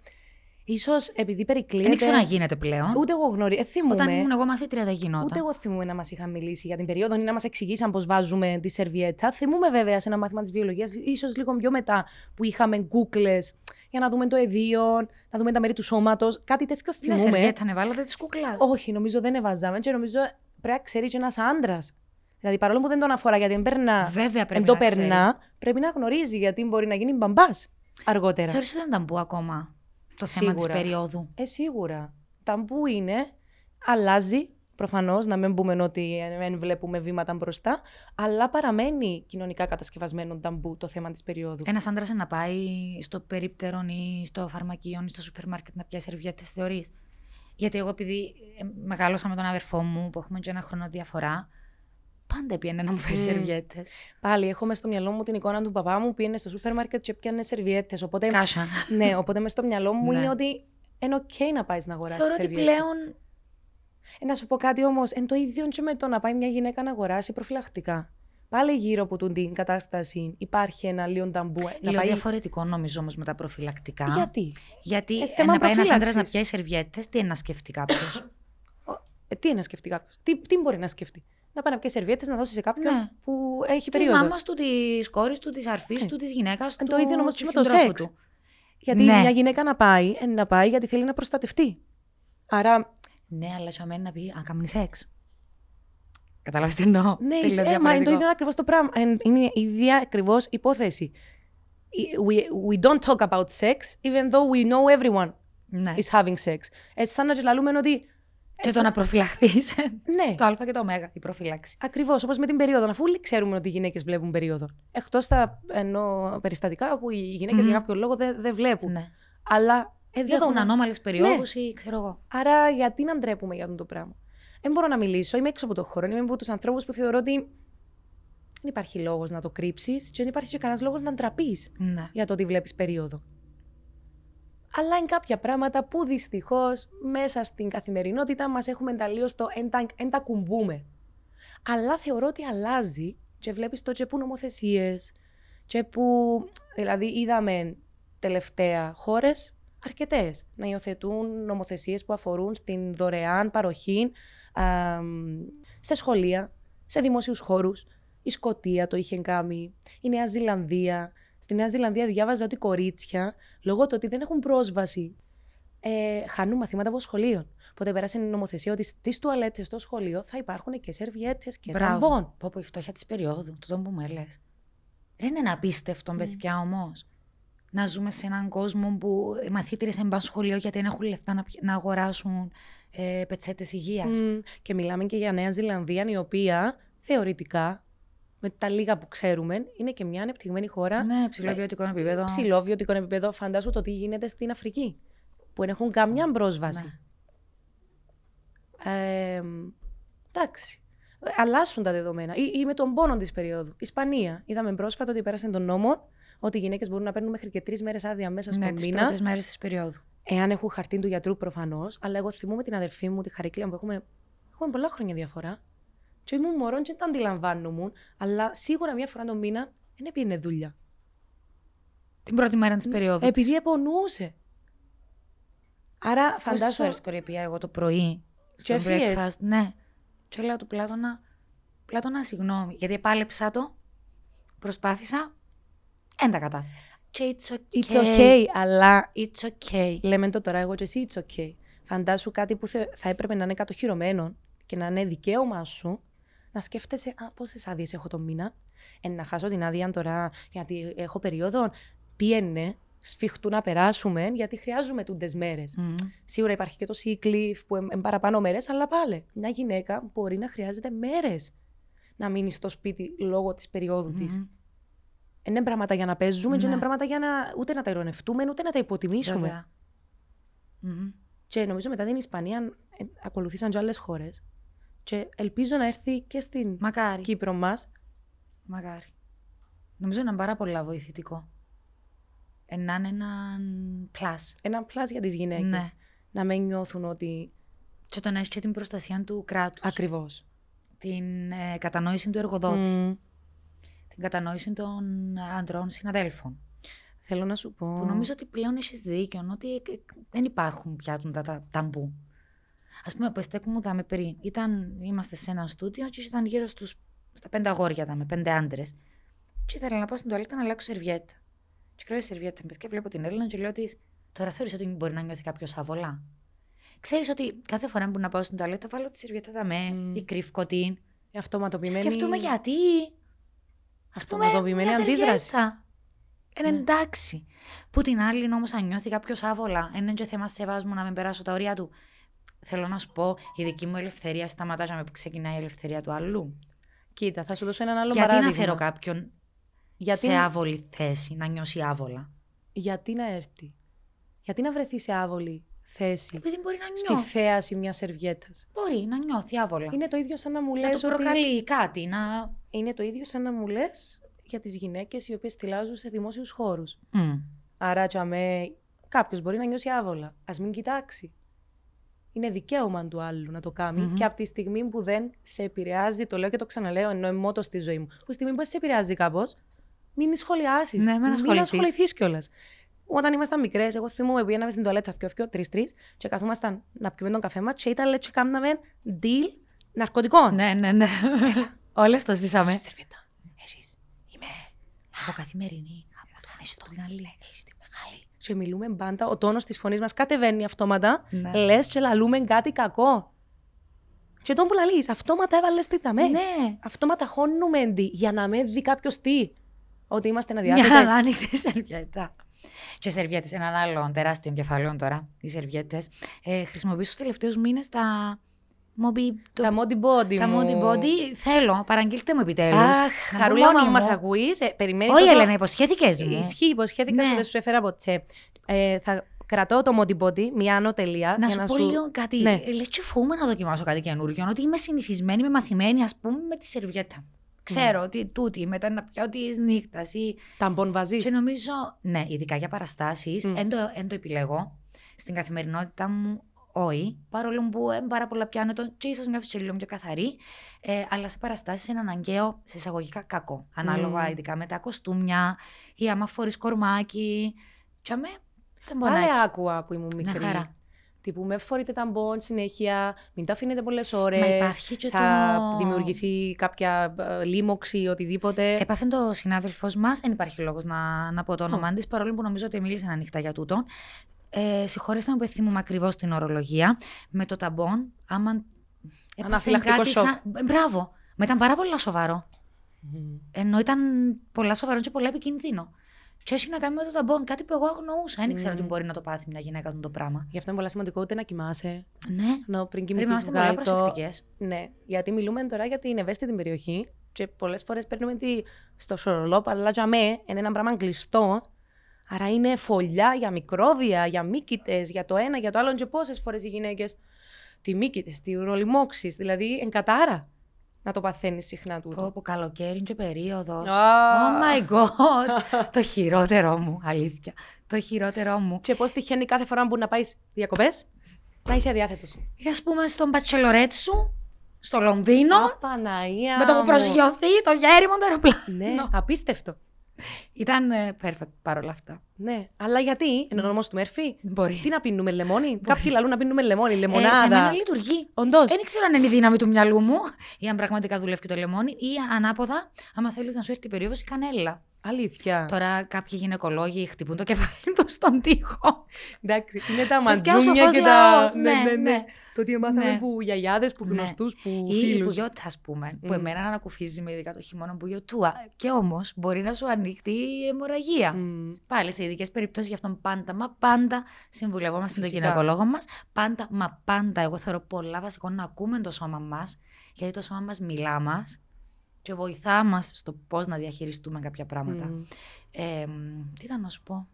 ίσως επειδή περικλείεται. Δεν ξέρω να γίνεται πλέον. Ούτε εγώ γνωρίζω. Όταν ήμουν εγώ μαθήτρια δεν γινόταν. Ούτε εγώ θυμούμαι να μας είχαν μιλήσει για την περίοδο ή να μας εξηγήσαν πώς βάζουμε τη σερβιέτα. Θυμούμαι βέβαια σε ένα μάθημα της βιολογίας, ίσως λίγο πιο μετά, που είχαμε κούκλες για να δούμε το αιδίον, να δούμε τα μέρη του σώματος. Κάτι τέτοιο θυμούμαι. Ναι, σερβιέτα ανεβάλλατε τη κούκλα. Όχι, νομίζω δεν εβάζαμε και νομίζω πρέπει να ξέρει και ένας άντρας. Δηλαδή παρόλο που δεν τον αφορά γιατί δεν το περνά, πρέπει να γνωρίζει γιατί μπορεί να γίνει μπαμπάς αργότερα. Θεωρείς ότι δεν ταμπού ακόμα το θέμα της περίοδου? Σίγουρα. Ταμπού είναι, αλλάζει προφανώς, να μην πούμε ότι δεν βλέπουμε βήματα μπροστά, αλλά παραμένει κοινωνικά κατασκευασμένο ταμπού το θέμα της περίοδου. Ένας άντρας να πάει στο περίπτερον ή στο φαρμακείο ή στο σούπερ μάρκετ να πιάσει σερβιέτες, θεωρείς? Γιατί εγώ, επειδή μεγάλωσα με τον αδερφό μου που έχουμε και ένα χρόνο διαφορά, πάντα πιένε να μου φέρει σερβιέτες. Πάλι έχω στο μυαλό μου την εικόνα του παπά μου που πήγαινε στο σούπερ μάρκετ και πιάνε σερβιέτες. Οπότε, κάσα. Ναι, οπότε μες στο μυαλό μου είναι ότι είναι okay να πάει να αγοράσει σερβιέτες. Θεωρώ ότι πλέον. Να σου πω κάτι όμως, εν το ίδιο και με το να πάει μια γυναίκα να αγοράσει προφυλακτικά. Πάλι γύρω από την κατάσταση υπάρχει ένα λίγο ταμπού. Είναι πάει διαφορετικό νομίζω όμως με τα προφυλακτικά. Γιατί να πάει ένας άντρας να πιάσει σερβιέτες, τι είναι να σκεφτεί κάποιος? Τι μπορεί να σκεφτεί? Να πάει να πιέσει σερβιέτες, να δώσει σε κάποιον που έχει περίοδο. Της μάμας του, της κόρης του, της αρφής του, της γυναίκας του. Το ίδιο όμως και με το σεξ. Γιατί μια γυναίκα να πάει γιατί θέλει να προστατευτεί. Άρα. Ναι, αλλά σου αμένει να πει, αν κάνει σεξ. Καταλάβεις τι εννοώ? Ναι, είναι το ίδιο ακριβώς το πράγμα. Είναι η ίδια ακριβώς υπόθεση. We don't talk about sex, even though we know everyone is having sex. Έτσι, σαν να γελαλούμε ότι. Και το να προφυλαχθείς. Ναι. Το α και το ω, η προφύλαξη. Ακριβώς, όπως με την περίοδο. Αφού όλοι ξέρουμε ότι οι γυναίκες βλέπουν περίοδο. Εκτός τα περιστατικά όπου οι γυναίκες για κάποιο λόγο δεν βλέπουν. Ναι. Αλλά. Έχουν ανώμαλες περιόδους ή ξέρω εγώ. Άρα, γιατί να ντρέπουμε για αυτό το πράγμα? Δεν μπορώ να μιλήσω. Είμαι έξω από τον χώρο. Είμαι από τους ανθρώπους που θεωρώ ότι δεν υπάρχει λόγος να το κρύψεις και δεν υπάρχει και κανένας λόγος να ντραπείς για το ότι βλέπεις περίοδο. Αλλά είναι κάποια πράγματα που δυστυχώς μέσα στην καθημερινότητα μας έχουμε ενταλείω στο εν τα κουμπούμε. Αλλά θεωρώ ότι αλλάζει και βλέπεις το και που νομοθεσίες, και που, δηλαδή, είδαμε τελευταία χώρες αρκετές να υιοθετούν νομοθεσίες που αφορούν στην δωρεάν παροχή σε σχολεία, σε δημόσιους χώρους. Η Σκωτία το είχε κάνει, η Νέα Ζηλανδία. Στη Νέα Ζηλανδία διάβαζα ότι κορίτσια, λόγω του ότι δεν έχουν πρόσβαση, χάνουν μαθήματα από σχολείο. Οπότε πέρασε η νομοθεσία ότι στις τουαλέτες στο σχολείο θα υπάρχουν και σερβιέτες και ταμπών. Πω, η φτώχεια της περίοδου, τούτον που με λες. Δεν είναι ένα απίστευτο, παιδιά, όμως. Να ζούμε σε έναν κόσμο που οι μαθήτριες δεν πάνε σχολείο γιατί δεν έχουν λεφτά να αγοράσουν πετσέτες υγείας. Και μιλάμε και για Νέα Ζηλανδία, η οποία θεωρητικά, με τα λίγα που ξέρουμε, είναι και μια ανεπτυγμένη χώρα. Ναι, ψηλό βιωτικό επίπεδο. Ψηλό βιωτικό επίπεδο. Φαντάσου το τι γίνεται στην Αφρική, που δεν έχουν καμιά πρόσβαση. Ναι. Εντάξει. Αλλάσουν τα δεδομένα. Ή με τον πόνο της περίοδου. Ισπανία. Είδαμε πρόσφατα ότι πέρασε τον νόμο ότι οι γυναίκες μπορούν να παίρνουν μέχρι και 3 μέρες άδεια μέσα στον μήνα. Τις πρώτες μέρες της περίοδου. Εάν έχουν χαρτί του γιατρού προφανώς. Αλλά εγώ θυμούμαι την αδερφή μου, τη Χαρίκλεια, που έχουμε πολλά χρόνια διαφορά. Και ήμουν μωρόν και δεν τα αντιλαμβάνομουν, αλλά σίγουρα μία φορά το μήνα δεν έπαιρνε δουλειά. Την πρώτη μέρα της περίοδου. Επειδή επονούσε. Άρα φαντάζομαι. Πόσες φορές κορυφαία εγώ το πρωί. Και breakfast, ναι. Και λέω του Πλάτωνα, Πλάτωνα, συγγνώμη. Γιατί επάλεψα το, προσπάθησα, δεν τα κατάφερα. Και it's okay. It's okay, αλλά it's okay. Λέμε το τώρα εγώ και εσύ it's okay. Φαντάσου κάτι που θα έπρεπε να είναι κατοχυρωμένο και να είναι δικαίωμα σου, να σκέφτεσαι πόσες άδειες έχω το μήνα, να χάσω την άδεια τώρα γιατί έχω περίοδο, πιένε, σφιχτού να περάσουμε γιατί χρειάζομαι τούντες μέρες. Σίγουρα υπάρχει και το sick που είναι παραπάνω μέρες, αλλά πάλι μια γυναίκα μπορεί να χρειάζεται μέρες να μείνει στο σπίτι λόγω της περίοδου της. Είναι πράγματα για να παίζουμε και είναι πράγματα για να ούτε να τα ειρωνευτούμε, ούτε να τα υποτιμήσουμε. Και νομίζω μετά την Ισπανία ακολουθήσαν και άλλες χώρες. Και ελπίζω να έρθει και στην Κύπρο μας. Μακάρι. Νομίζω είναι πάρα πολλά βοηθητικό. Έναν πλάσ. Έναν πλάσ για τις γυναίκες. Ναι. Να μην νιώθουν ότι. Και το να έχει και την προστασία του κράτους. Ακριβώς. Την κατανόηση του εργοδότη. Την κατανόηση των ανδρών συναδέλφων. Θέλω να σου πω. Που νομίζω ότι πλέον έχεις δίκιο, ότι δεν υπάρχουν πια τα ταμπού. Ας πούμε, που εστέκουμε δάμε πριν. Είμαστε σε ένα στούτιο και ήταν γύρω στα 5 αγόρια, δάμε, 5 άντρες. Και ήθελα να πάω στην τουαλέτα να αλλάξω σερβιέτα. Και κρατάει σερβιέτα και βλέπω την Έλληνα και λέω ότι τώρα θεωρείς ότι μπορεί να νιώθει κάποιο άβολα. Ξέρεις ότι κάθε φορά που να πάω στην τουαλέτα βάλω τη σερβιέτα δάμε, η κρυφκωτή. Η αυτοματοποιημένη. Σκεφτούμε γιατί. Αυτοματοποιημένη αντίδραση. Εντάξει. Που την άλλη όμως αν νιώθει κάποιο άβολα, είναι και θέμα σεβασμού να μην περάσω τα ωριά του. Θέλω να σου πω, η δική μου ελευθερία σταματά να με ξεκινάει η ελευθερία του άλλου. Κοίτα, θα σου δώσω έναν άλλο παράδειγμα. Γιατί να φέρω κάποιον σε άβολη θέση, να νιώσει άβολα. Γιατί να έρθει. Γιατί να βρεθεί σε άβολη θέση. Επειδή μπορεί να νιώθει. Στη θέαση μιας σερβιέτας. Μπορεί να νιώθει άβολα. Είναι το ίδιο σαν να μου λες. Να του προκαλεί κάτι. Είναι το ίδιο σαν να μου λες για τις γυναίκες οι οποίες θυλάζουν σε δημόσιους χώρους. Άρα, κάποιο μπορεί να νιώσει άβολα. Ας μην κοιτάξει. Είναι δικαίωμα του άλλου να το κάνει και από τη στιγμή που δεν σε επηρεάζει, το λέω και το ξαναλέω, ενώ είμαι μότο στη ζωή μου. Που τη στιγμή που σε επηρεάζει κάπως, μην σχολιάσει. Ναι, μην ασχοληθεί κιόλας. Όταν ήμασταν μικρές, εγώ θυμούμαι που πήγαμε στην τουαλέτα, φτιάχναμε 3-3 και καθόμασταν να πιούμε τον καφέ μας και ήταν λε, και κάναμε deal ναρκωτικών. Ναι. Όλες το ζήσαμε. Εσείς, είμαι από καθημερινή. Και μιλούμε πάντα, ο τόνος της φωνής μας κατεβαίνει αυτόματα, λες και λαλούμε κάτι κακό. Και τον που λαλείς, αυτόματα έβαλες τι θα με. Ναι. Αυτόματα χώνουμε τι, για να με δει κάποιος τι. Ότι είμαστε αδιάθετες. Μια ανάνοιχτη σερβιέτα. Και σερβιέτες, έναν άλλο τεράστιο κεφαλαίο τώρα, οι σερβιέτες, χρησιμοποιήσω τους τελευταίους μήνες τα... τα Modibody. Τα Modibody θέλω, παραγγείλτε μου επιτέλους. Αχ, χαρούλα μου, μας ακούεις. Όχι, Ελένα, υποσχέθηκες μου. Ισχύει, υποσχέθηκα, δεν σου έφερα ποτέ. Θα κρατώ το Modibody, μια άνω τελεία. Να σου πω λίγο κάτι. Λες και φοβούμαι να δοκιμάσω κάτι καινούργιο. Ότι είμαι συνηθισμένη, είμαι μαθημένη, ας πούμε, με τη σερβιέτα. Ξέρω ότι τούτη, μετά να πιάω τη νύχτα ή. Ταμπον βαζείς. Και νομίζω, ναι, ειδικά για παραστάσεις, δεν το επιλέγω. Στην καθημερινότητά μου. Όχι, παρόλο που πάρα πολλά πιάνω τον και ίσως νιώθεις και λίγο πιο καθαρή, αλλά σε παραστάσεις είναι αναγκαίο σε εισαγωγικά κακό. Ανάλογα ειδικά με τα κοστούμια ή άμα φορείς κορμάκι. Και αμέ, ταμπονάκι. Πάλι άκουα που ήμουν μικρή. Τύπου με φορείτε ταμπον συνέχεια, μην τα αφήνετε πολλές ώρες. Θα δημιουργηθεί κάποια λίμωξη ή οτιδήποτε. Έπαθεν το συνάδελφός μας, δεν υπάρχει λόγος να πω το όνομά της, παρόλο που νομίζω ότι μίλησαν ανοιχτά για τούτον. Συγχωρέστε με που θυμούμαι ακριβώς την ορολογία. Με το ταμπόν, άμα. Αναφυλακτικό σοκ. Μπράβο. Μα ήταν πάρα πολύ σοβαρό. Ενώ ήταν πολλά σοβαρό και πολλά επικίνδυνο. Και έχει να κάνει με το ταμπόν, κάτι που εγώ αγνοούσα. Δεν ήξερα ότι μπορεί να το πάθει μια γυναίκα του το πράγμα. Γι' αυτό είναι πολύ σημαντικό ούτε να κοιμάσαι. Ναι. Πριν κοιμηθεί, να είμαστε πολύ προσεκτικές. Ναι. Γιατί μιλούμε τώρα για την ευαίσθητη περιοχή και πολλές φορές παίρνουμε στο σορολό, αλλά για μένα είναι ένα πράγμα κλειστό. Άρα είναι φωλιά για μικρόβια, για μύκητες, για το ένα, για το άλλο. Και πόσες φορές οι γυναίκες τη μύκητες, τη ουρολιμόξεις, δηλαδή εγκατάρα να το παθαίνεις συχνά τούτο. Από καλοκαίρι και περίοδος. Oh my god! Το χειρότερό μου, αλήθεια. Το χειρότερό μου. Και πώς τυχαίνει κάθε φορά που να πάει διακοπές, να είσαι αδιάθετος. Ας πούμε στον μπατσελορέτ σου, στο Λονδίνο. Απαναία. Με το που προσγειωθεί το γέριμο το αεροπλάνο. Ναι, απίστευτο. Ήταν perfect παρόλα αυτά. Ναι, αλλά γιατί, είναι ο νόμος του Μέρφυ. Μπορεί. Τι να πίνουμε, λεμόνι. Μπορεί. Κάποιοι λαλούν να πίνουμε λεμόνι, λεμονάδα. Σε μένα λειτουργεί. Όντως. Δεν ξέρω αν είναι η δύναμη του μυαλού μου ή αν πραγματικά δουλεύει και το λεμόνι ή ανάποδα, άμα θέλεις να σου έρθει η περίοδος, κανέλα. Αλήθεια. Τώρα κάποιοι γυναικολόγοι χτυπούν το κεφάλι του στον τοίχο. Εντάξει, είναι τα μαντζούνια και τα. Ναι. Το ότι μάθαμε ναι. που γιαγιάδες, που γνωστούς, που. Ή φίλους. Η μπουγιότητα, ας πούμε, που εμένα ανακουφίζει με ειδικά το χειμώνα μπουγιωτούα. Και όμως μπορεί να σου ανοίξει η αιμορραγία. Πάλι σε ειδικές περιπτώσεις γι' αυτόν πάντα, μα πάντα συμβουλευόμαστε τον γυναικολόγο μας. Πάντα, μα πάντα, εγώ θεωρώ πολλά βασικό να ακούμε το σώμα μας, γιατί το σώμα μας μιλά μας. Και βοηθά μας στο πώς να διαχειριστούμε κάποια πράγματα. Τι ήταν να σου πω.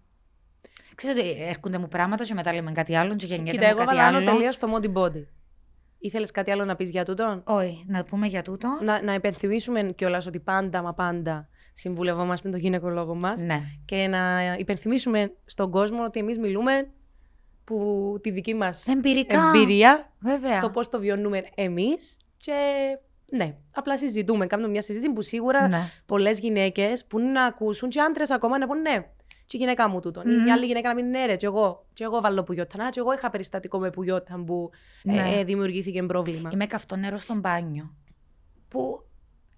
Ξέρω ότι έρχονται μου πράγματα και μετά λέμε κάτι άλλο. Κοίτα, εγώ βάλω τελεία στο Modi Body. Ήθελες κάτι άλλο να πεις για τούτον? Όχι, να πούμε για τούτον. Να υπενθυμίσουμε κιόλας ότι πάντα μα πάντα συμβουλευόμαστε τον γυναικολόγο μας. Ναι. Και να υπενθυμίσουμε στον κόσμο ότι εμείς μιλούμε που τη δική μας εμπειρία. Βέβαια. Το πώς το βιώνουμε εμείς και. Ναι, απλά συζητούμε. Κάνουμε μια συζήτηση που σίγουρα πολλές γυναίκες που να ακούσουν και άντρες ακόμα να πούν ναι, και η γυναίκα μου τούτον. Ή μια άλλη γυναίκα να μην είναι ναι, ρε, και εγώ βάλω πουγιώτα. Να, και εγώ είχα περιστατικό με πουγιώτα που δημιουργήθηκε πρόβλημα. Είμαι καυτό νερό στον μπάνιο. Που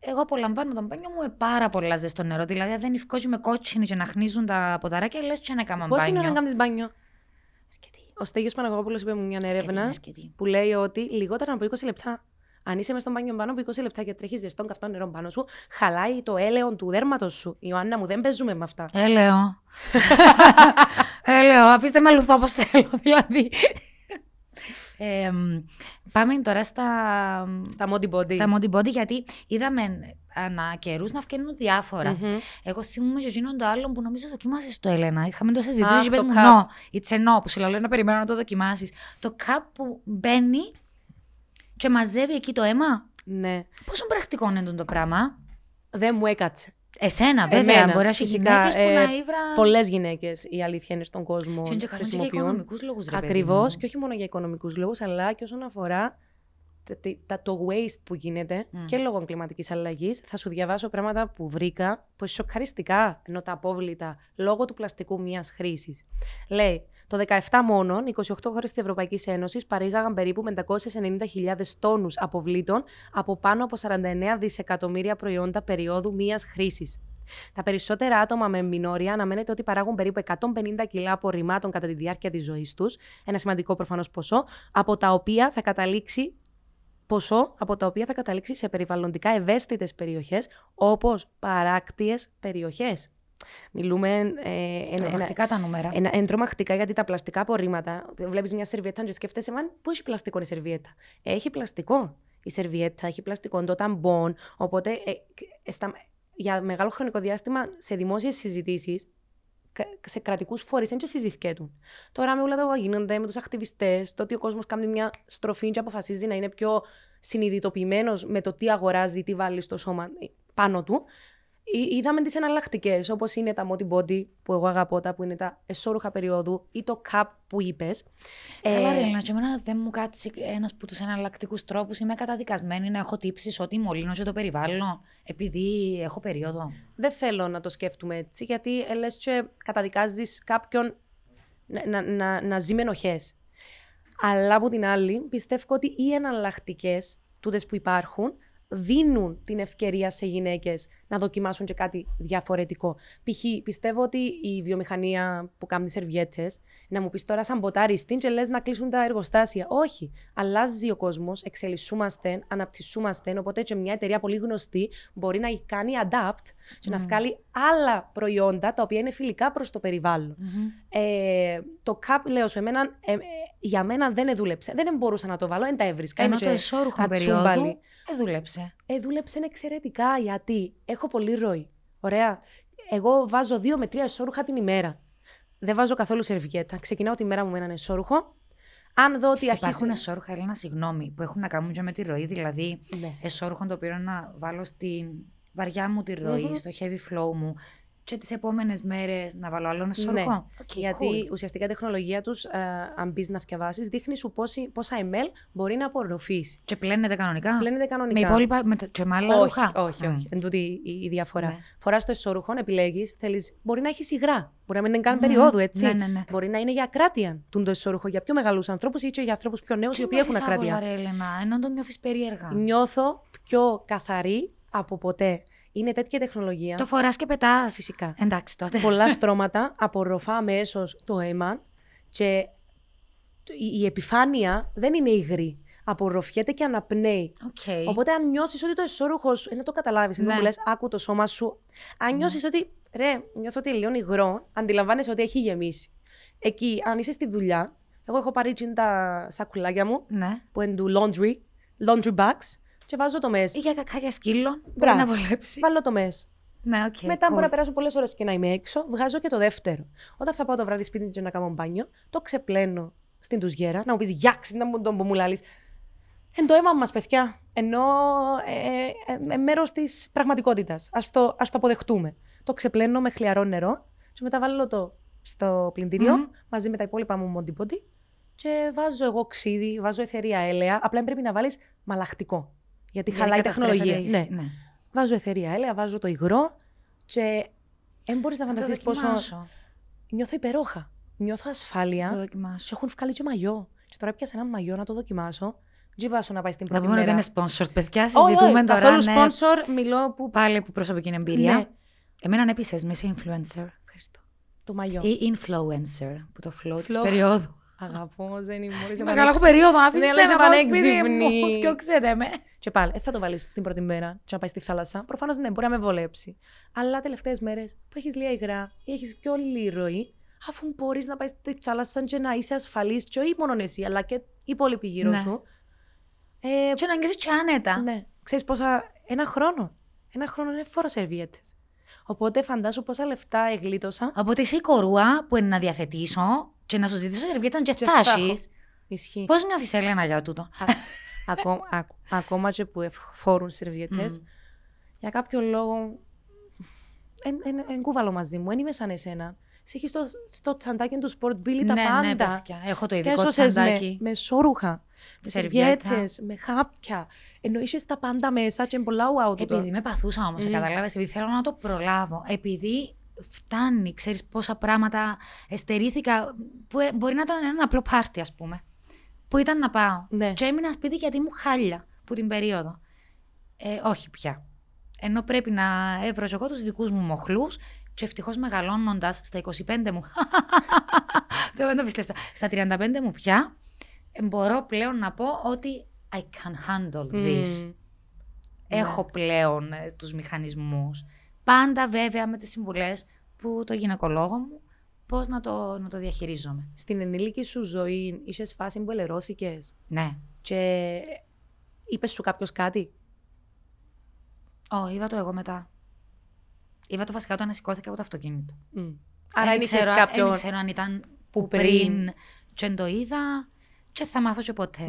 εγώ απολαμβάνω τον μπάνιο μου με πάρα πολλά ζεστό νερό. Δηλαδή δεν υφκόζομαι κότσινη και να χνίζουν τα ποδαράκια, λες και να κάνω μπάνιο. Πώς είναι να κάνεις μπάνιο? Ο Στέγιος Παναγόπουλος είπε μου μια έρευνα που λέει ότι λιγότερα από 20 λεπτά. Αν είσαι μες στον μπάνιο πάνω από 20 λεπτά και τρέχεις ζεστόν καυτό νερό πάνω σου, χαλάει το έλαιο του δέρματος σου. Ιωάννα μου, δεν παίζουμε με αυτά. Έλαιο. Αφήστε με αλουθώ όπως θέλω, δηλαδή. Πάμε τώρα στα Modi Body, γιατί είδαμε ανά καιρούς να φκαίνουν διάφορα. Εγώ θυμούμαι και εκείνον το άλλο που νομίζω δοκιμάσεις το Έλενα. Είχαμε το συζητήσει και πες μου no, it's a no, που σου λέω να περιμένω να το δοκιμάσεις. Το cup που μπαίνει. Και μαζεύει εκεί το αίμα. Ναι. Πόσο πρακτικό είναι το πράγμα. Δεν μου έκατσε. Εσένα, βέβαια. Εμένα, μπορεί να έχει γυναίκες που να ήβραν. Πολλές γυναίκες, η αλήθεια είναι, στον κόσμο. Και για οικονομικούς λόγους, ρε. Ακριβώς. Και όχι μόνο για οικονομικούς λόγους, αλλά και όσον αφορά το waste που γίνεται και λόγω κλιματικής αλλαγής. Θα σου διαβάσω πράγματα που βρήκα, που σοκαριστικά, ενώ τα απόβλητα, λόγω του πλαστικού μιας χρήσης. Λέει. Το 17 μόνον, 28 χώρες της Ευρωπαϊκής Ένωσης παρήγαγαν περίπου 590.000 τόνους αποβλήτων από πάνω από 49 δισεκατομμύρια προϊόντα περίοδου μίας χρήσης. Τα περισσότερα άτομα με μηνόρια αναμένεται ότι παράγουν περίπου 150 κιλά απορριμμάτων κατά τη διάρκεια της ζωής τους, ένα σημαντικό προφανώς ποσό, από τα οποία θα καταλήξει, σε περιβαλλοντικά ευαίσθητες περιοχές, όπως παράκτιες περιοχές. Μιλούμε. Τρομακτικά τα νούμερα. Τρομακτικά, γιατί τα πλαστικά απορρίμματα. Βλέπεις μια σερβιέτα και σκέφτεσαι, μαν, πού έχει πλαστικό η σερβιέτα. Έχει πλαστικό. Η σερβιέτα έχει πλαστικό, το ταμπόν. Οπότε για μεγάλο χρονικό διάστημα σε δημόσιες συζητήσεις, σε κρατικούς φορείς, δεν συζητιέται. Τώρα με όλα τα γίνονται με τους ακτιβιστές, το ότι ο κόσμος κάνει μια στροφή και αποφασίζει να είναι πιο συνειδητοποιημένος με το τι αγοράζει, τι βάλει στο σώμα πάνω του. Είδαμε τις εναλλακτικές, όπως είναι τα Modi Body που εγώ αγαπώ, που είναι τα εσώρουχα περιόδου ή το cup που είπες. Καλά ρε Λίνα, και εμένα δεν μου κάτσει ένας από τους εναλλακτικούς τρόπους. Είμαι καταδικασμένη να έχω τύψεις ότι μολύνω το περιβάλλον επειδή έχω περίοδο. Δεν θέλω να το σκέφτομαι έτσι, γιατί λες και καταδικάζεις κάποιον να ζει με ενοχές. Αλλά από την άλλη, πιστεύω ότι οι εναλλακτικές τούτες που υπάρχουν δίνουν την ευκαιρία σε γυναίκες να δοκιμάσουν και κάτι διαφορετικό. Π.χ. πιστεύω ότι η βιομηχανία που κάνει σερβιέτες, να μου πεις τώρα σαμποτάρεις την και λες να κλείσουν τα εργοστάσια. Όχι. Αλλάζει ο κόσμος, εξελισσούμαστε, αναπτυσσούμαστε. Οπότε και μια εταιρεία πολύ γνωστή μπορεί να κάνει adapt και να βγάλει άλλα προϊόντα τα οποία είναι φιλικά προς το περιβάλλον. Το καπ, λέω σου, για μένα δεν εδούλεψε. Δεν μπορούσα να το βάλω, δεν τα έβρισκα. Ενώ το εσώρουχο περιόδου εδούλεψε. Εδούλεψε εξαιρετικά, γιατί έχω πολύ ροή. Ωραία. Εγώ βάζω 2 με 3 εσώρουχα την ημέρα. Δεν βάζω καθόλου σερβιέτα. Ξεκινάω τη μέρα μου με έναν εσώρουχο. Αν δω ότι αρχίζει. Υπάρχουν εσώρουχα, Έλληνα, συγγνώμη, που έχουν να κάνουν και με τη ροή. Δηλαδή, εσώρουχο το οποίο να βάλω στη βαριά μου τη ροή, στο heavy flow μου. και τις επόμενες μέρες να βάλω άλλο ένα σωροχό. Ναι. Okay, γιατί cool. Ουσιαστικά η τεχνολογία τους, αν μπεις να φτιαβάσεις, δείχνει σου πόσα ml μπορεί να απορροφείς. Και πλένεται κανονικά. Με υπόλοιπα και με άλλα ρουχά. Όχι. Εν τούτη η διαφορά. Ναι. Φοράς το εσωρουχό, επιλέγεις, θέλεις, μπορεί να έχεις υγρά. Μπορεί να μην είναι καν περίοδου, έτσι. Ναι. Μπορεί να είναι για ακράτεια το εσωρουχό για πιο μεγάλους ανθρώπους ή και για ανθρώπους πιο νέους οι οποίοι έχουν ακράτεια. Ωραία, Έλενα, ενώ το νιώθεις περίεργα. Νιώθω πιο καθαρή από ποτέ. Είναι τέτοια τεχνολογία. Το φοράς και πετάς. Φυσικά. Εντάξει τότε. Πολλά στρώματα, απορροφά αμέσως το αίμα και η επιφάνεια δεν είναι υγρή. Απορροφιέται και αναπνέει. Okay. Οπότε αν νιώσεις ότι το εσώρουχο σου, να το καταλάβεις, ναι. Ενώ που λες, άκου το σώμα σου. Αν νιώσεις ότι, νιώθω ότι λιώνει υγρό, αντιλαμβάνεσαι ότι έχει γεμίσει. Εκεί, αν είσαι στη δουλειά, εγώ έχω πάρει τα σακουλάκια μου, ναι. Που είναι του laundry bags. Και βάζω το μες. Ή για κακάρια σκύλο. Μπορεί να βολέψει. Βάλω το μες. Ναι, okay, μετά μπορεί να περάσουν πολλές ώρες και να είμαι έξω. Βγάζω και το δεύτερο. Όταν θα πάω το βράδυ σπίτι και να κάνω μπάνιο, το ξεπλένω στην τουζιέρα. Να μου πεις γιάξει, να μου τον πομουλάλεις. Εν το αίμα μας, παιδιά. Ενώ μέρος της πραγματικότητας. Ας το αποδεχτούμε. Το ξεπλένω με χλιαρό νερό. Και μετά βάλω το στο πλυντήριο μαζί με τα υπόλοιπα μου μοντιποντι. Και βάζω εγώ ξύδι, βάζω αιθερία έλαια. Απλά πρέπει να βάλεις μαλακτικό. Γιατί χαλάει η τεχνολογία. Ναι. Βάζω αιθερία έλαια, βάζω το υγρό και δεν μπορείς να φανταστείς πόσο. Νιώθω υπερόχα. Νιώθω ασφάλεια. Και έχουν βγάλει και μαγιό. Και τώρα πιάσα ένα μαγιό να το δοκιμάσω. Τζίπα σου να πάει στην πρώτη μέρα. Να πούμε ότι είναι sponsored. Παιδιά, συζητούμε τώρα. Καθόλου sponsor, μιλώ που. Πάλι από προσωπική εμπειρία. Ναι. Εμένα ναι, επίσης, με είσαι influencer. Ευχαριστώ. Το μαγιό. Ή influencer, που το flow της περίοδου. Αγαπώ, δεν είμαι μόλις. Μεγάλα έχω περίοδο, αφήστε να πάω σπίτι μου, ποιο ξέρετε με. Και πάλι, θα το βάλεις την πρώτη μέρα και να πάει στη θάλασσα. Προφανώς ναι, μπορεί να με βολέψει. Αλλά τελευταίες μέρες που έχεις λίγα υγρά ή έχεις πιο λίγη ροή, αφού μπορείς να πάει στη θάλασσα και να είσαι ασφαλής, και όχι μόνο εσύ, αλλά και οι υπόλοιποι γύρω σου. Και να νιώθεις και άνετα. Ναι. Ξέρεις πόσα. Ένα χρόνο είναι φορά σερβιέτες. Οπότε φαντάσου πόσα λεφτά εγλίτωσα. Οπότε είσαι η κορούα που είναι να διαθετήσω. Και να σου ζητήσω σερβιέτα και φτάσεις. Ισχύει. Πώς νιώθεις, Έλενα, για τούτο? Ακόμα και που φορούν σερβιέτες, για κάποιο λόγο εν κούβαλω μαζί μου, εν είμαι σαν εσένα. Σε έχεις στο τσαντάκι του Sportbilly τα πάντα. Ναι, παιδιά, έχω το ειδικό τσαντάκι. Με σόρουχα, με σερβιέτες, με χάπια. Ενώ είσαι τα πάντα μέσα και πολλά wow. Επειδή με παθούσα όμως, καταλάβες, επειδή θέλω να το προλάβω. Επειδή φτάνει, ξέρεις πόσα πράγματα εστερήθηκα, που μπορεί να ήταν ένα απλό πάρτι, ας πούμε, που ήταν να πάω. Ναι. Και έμεινα σπίτι γιατί μου χάλια που την περίοδο. Όχι πια. Ενώ πρέπει να έβρω εγώ τους δικούς μου μοχλούς και ευτυχώς μεγαλώνοντας στα 25 μου, δεν το πιστεύω, στα 35 μου πια, μπορώ πλέον να πω ότι I can handle this. Έχω πλέον τους μηχανισμούς. Πάντα βέβαια με τις συμβουλές που το γυναικολόγο μου, πώς να το διαχειρίζομαι. Στην ενήλικη σου ζωή είχες φάση που ελερώθηκες. Ναι. Και είπες σου κάποιος κάτι? Είδα το εγώ μετά. Είδα το βασικά όταν σηκώθηκα από το αυτοκίνητο. Άρα ήξερες κάποιον. Δεν ξέρω αν ήταν που πριν. Και το είδα και θα μάθω και ποτέ.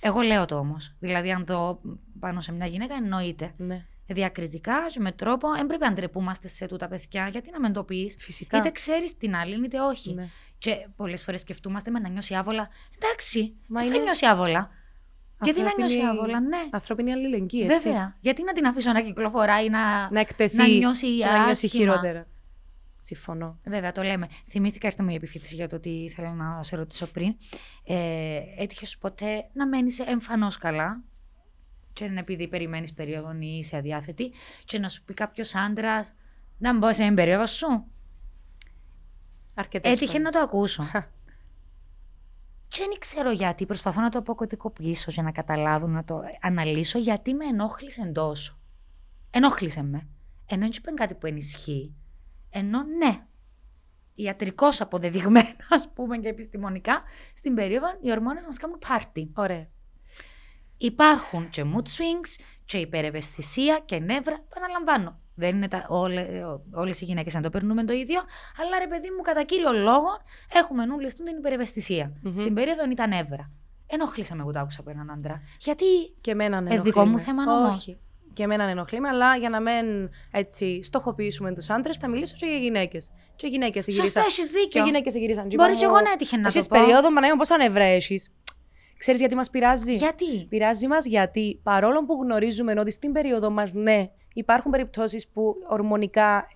Εγώ λέω το όμως. Δηλαδή αν δω πάνω σε μια γυναίκα, εννοείται. Ναι. Διακριτικά και με τρόπο, δεν πρέπει να ντρεπούμαστε σε τούτα παιδιά, γιατί να με το πεις. Φυσικά. Είτε ξέρεις την άλλη, είτε όχι. Ναι. Και πολλές φορές σκεφτούμαστε με να νιώσει άβολα. Εντάξει, δεν θα νιώσει άβολα. Γιατί να νιώσει άβολα, ναι. Ανθρώπινη αλληλεγγύη, έτσι. Βέβαια. Γιατί να την αφήσω να κυκλοφοράει, να εκτεθεί, να νιώσει άσχημα. Να νιώσει χειρότερα. Συμφωνώ. Βέβαια, το λέμε. Θυμήθηκα, έρχεται μου η επιφύτηση για το ότι ήθελα να σε ρωτήσω πριν. Έτυχες ποτέ να μένεις εμφανώς καλά? Και είναι επειδή περιμένεις περίοδον ή είσαι αδιάθετη, και να σου πει κάποιος άντρας να μπω σε μια περίοδο σου. Αρκετές έτυχε φορές να το ακούσω. Και δεν ξέρω γιατί. Προσπαθώ να το αποκωδικοποιήσω για να καταλάβουν, να το αναλύσω γιατί με ενόχλησε τόσο. Ενόχλησε με. Ενώ έτσι πέντε κάτι που ενισχύει. Ενώ ναι, ιατρικώς αποδεδειγμένα, ας πούμε, και επιστημονικά, στην περίοδο οι ορμόνες μας κάνουν πάρτι. Ωραία. Υπάρχουν και mood swings και υπερευαισθησία και νεύρα. Παναλαμβάνω. Δεν είναι όλες οι γυναίκες να το περνούμε το ίδιο. Αλλά ρε παιδί μου, κατά κύριο λόγο έχουμε νου λεστούν την υπερευαισθησία. Στην περίοδο ήταν νεύρα. Ενόχλησα με, εγώ το άκουσα από έναν άντρα. Γιατί. Και εμένα ναι. Δικό μου θέμα νομίζω. Όχι. και εμένα ενοχλεί με, αλλά για να μην έτσι στοχοποιήσουμε τους άντρες, θα μιλήσω και για γυναίκες. Και γυναίκες εγυρίσα. Σωστά, έχεις δίκιο. Και γυναίκες εγυρίσα. Μπορεί και εγώ να έτυχε να το πω. Εσείς περίοδο, μα να είμαι πόσα νευρά έχεις. Ξέρεις γιατί μας πειράζει? Γιατί? Πειράζει μας γιατί παρόλο που γνωρίζουμε ότι στην περίοδο μας, ναι, υπάρχουν περιπτώσεις που ορμονικά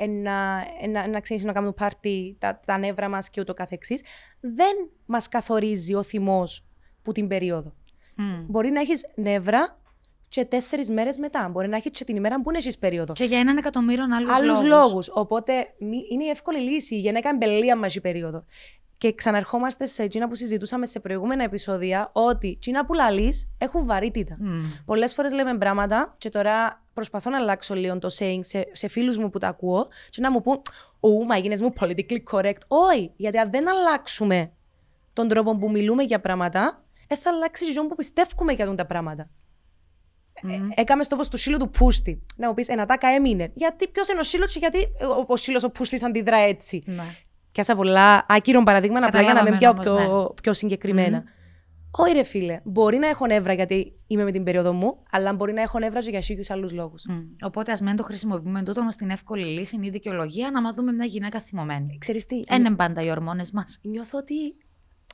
να ξεκινήσουμε να κάνουμε πάρτι τα νεύρα μας και ούτω καθεξής, δεν μας καθορίζει ο θυμός που την περίοδο. Mm. Μπορεί να έχεις νεύρα και 4 μέρες μετά. Μπορεί να έχεις και την ημέρα που είναι εσείς περίοδο. Και για 1 εκατομμύριο άλλους λόγους. Οπότε είναι η εύκολη λύση για να κάνει μπελία μαζί περίοδο. Και ξαναρχόμαστε σε εκείνα που συζητούσαμε σε προηγούμενα επεισόδια, ότι εκείνα που λαλείς έχουν βαρύτητα. Mm. Πολλές φορές λέμε πράγματα, και τώρα προσπαθώ να αλλάξω λίγο το saying σε φίλους μου που τα ακούω, και να μου πούν, ου, μα γίνεσαι μου politically correct. Όχι, γιατί αν δεν αλλάξουμε τον τρόπο που μιλούμε για πράγματα, θα αλλάξει η ζωή που πιστεύουμε για τα πράγματα. Έκαμε στόχο του σύλλου του πούστη. Να μου πει, ένα τάκα έμεινε. Γιατί ποιο είναι ο σύλλο, γιατί ο σύλλο ο πούστη αντιδρά έτσι. Mm. Πιάσα πολλά άκυρων παραδείγματα, απλά για να με πιάω πιο συγκεκριμένα. Όχι, ρε φίλε, μπορεί να έχω νεύρα γιατί είμαι με την περίοδο μου, αλλά μπορεί να έχω νεύρα και για σύγκριου άλλου λόγου. Οπότε, α μην το χρησιμοποιούμε τούτο ω την εύκολη λύση, είναι η δικαιολογία να μα δούμε μια γυναίκα θυμωμένη. Ξέρεις τι. Είναι πάντα οι ορμόνες μας. Νιώθω ότι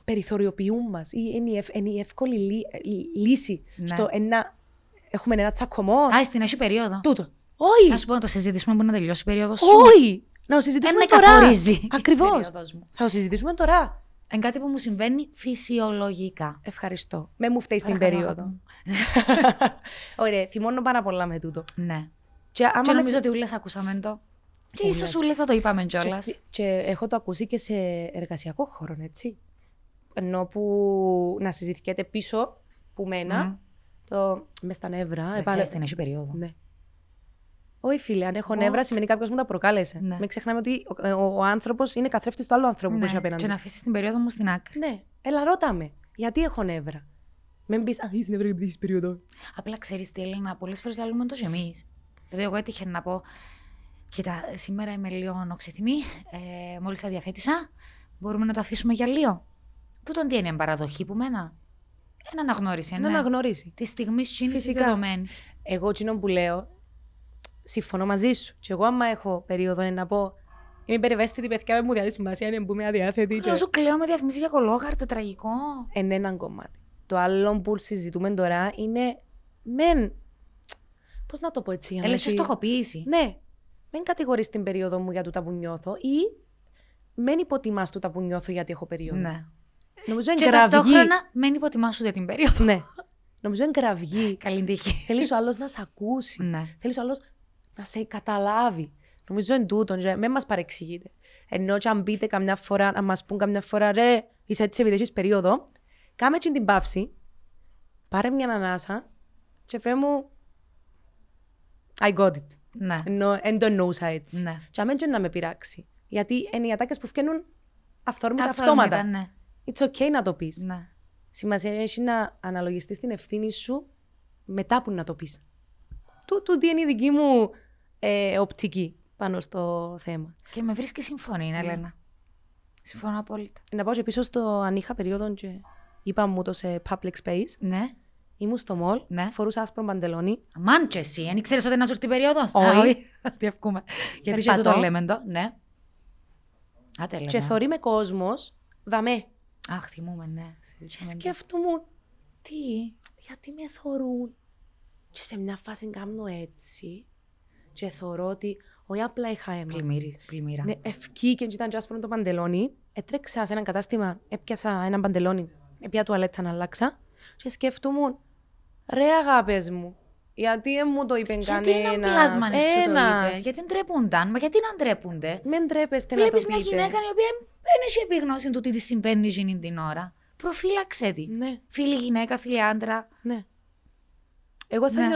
περιθωριοποιούν μας ή είναι η εύκολη λύση στο να έχουμε ένα τσακωμό. Α, στην αχή περίοδο. Τούτο. Όχι. Να σου πω να το συζητήσουμε που να τελειώσει η περίοδο σου. Όχι. Να το συζητήσουμε τώρα. Ακριβώς. Θα το συζητήσουμε τώρα. Είναι κάτι που μου συμβαίνει φυσιολογικά. Ευχαριστώ. Με μου φταίει την περίοδο. Ωραία, θυμώνω πάρα πολλά με τούτο. Ναι. Και νομίζω ότι ούλες ακούσαμε το. Και ίσως ούλες θα το είπαμε κιόλας. Και έχω το ακούσει και σε εργασιακό χώρο, έτσι. Ενώ που να συζητιέται πίσω που μένα, το μες τα νεύρα. Επάνω στην εσύ περίοδο. Όχι, φίλε, αν έχω νεύρα, σημαίνει κάποιος μου τα προκάλεσε. Ναι. Μην ξεχνάμε ότι ο άνθρωπος είναι καθρέφτης του άλλου ανθρώπου που έχει απέναντι. Και να αφήσεις την περίοδο μου στην άκρη. Ναι, έλα, ρώτα με. Γιατί έχω νεύρα. Μην πεις, αν έχεις νεύρα, γιατί έχεις περίοδο. Απλά ξέρεις τι, Έλληνα, πολλές φορές λέμε το εμείς. Δηλαδή, εγώ έτυχε να πω, κοίτα, σήμερα είμαι λίγο οξυθυμή, μόλις τα διαφέτησα, μπορούμε να το αφήσουμε για λίγο. Τούτον τι είναι, παραδοχή που μένα. Ένα αναγνώριση. Ένα αναγνώριση. Τη στιγμή σύνθεση δεδομένη. Εγώ τσινόν που λέω. Συμφωνώ μαζί σου. Και εγώ, άμα έχω περίοδο, να πω. Είμαι υπερευαίσθητη, παιδιά, με μου διαδίδει σημασία, είναι που είμαι αδιάθετη. Και... σου κλαίω με διαφημίσει για κολόγαρτα, τραγικό. Είναι έναν κομμάτι. Το άλλο που συζητούμε τώρα είναι. Μεν. Πώς να το πω έτσι, για να μην στοχοποιήσει. Ναι. Μεν κατηγορείς την περίοδο μου για τούτα που νιώθω ή μεν υποτιμάς τούτα που νιώθω γιατί έχω περίοδο. Ναι. Νομίζω και ταυτόχρονα μεν υποτιμάς ούτε την περίοδο. Ναι. Νομίζω είναι κραυγή. Καλή τύχη. Θέλεις ο άλλος να σε ακούσει. Ναι. Θέλεις ο άλλος να σε καταλάβει. Νομίζω είναι τούτον, μην μας παρεξηγείτε. Ενώ και αν πείτε καμιά φορά, να μας πούν καμιά φορά, ρε, είσαι έτσι επειδή έχεις περίοδο, κάμε έτσι την παύση, πάρε μια ανάσα και πέ μου, I got it. Ναι. Εν το εννοούσα έτσι. Ναι. Και αμέν και να με πειράξει. Γιατί είναι οι ατάκες που φκένουν αυθόρμητα αυτόματα. Ναι. It's okay να το πεις. Ναι. Σημασία έχει να αναλογιστείς την ευθύνη σου μετά που να το πεις. Του τι είναι η δική μου οπτική πάνω στο θέμα. Και με βρίσκει συμφωνία, Ελένα. Συμφωνώ απόλυτα. Να πάω και πίσω στο αν είχα περίοδο και είπα μου το σε public space. Ναι. Ήμουν στο μολ, φορούσα άσπρο παντελόνι. Αμάν και εσύ, αν ήξερες ότι να σου έρθει η περίοδος. Όχι, ας τη ευκούμε. Γιατί και το λέμε το, ναι. Άτε λέμε. Και θωρεί με κόσμος, δαμέ. Αχ, θυμούμε, ναι. Και σκέφτομαι, τι, γιατί με θωρούν. Και σε μια φάση κάνω έτσι και θεωρώ ότι όχι απλά είχα αίμα. Πλημμύρα. Ναι, ευκήκε και ήταν και άσπρο το παντελόνι. Έτρεξα σε ένα κατάστημα, έπιασα ένα παντελόνι, έπια τουαλέτα να αλλάξα και σκέφτομαι, ρε αγάπες μου, γιατί δεν μου το είπε κανένας. Γιατί είναι πλάσμα να σου το είπε, γιατί ντρέπονταν, μα γιατί να ντρέπονται. Μην ντρέπεστε να το πείτε. Βλέπεις μια γυναίκα η οποία δεν έχει επίγνωση του τι της συμβαίνει εκείνη την ώρα. Προφύλαξε τη. Ναι. Φίλη γυναίκα, φίλη άντρα. Ναι. Εγώ θα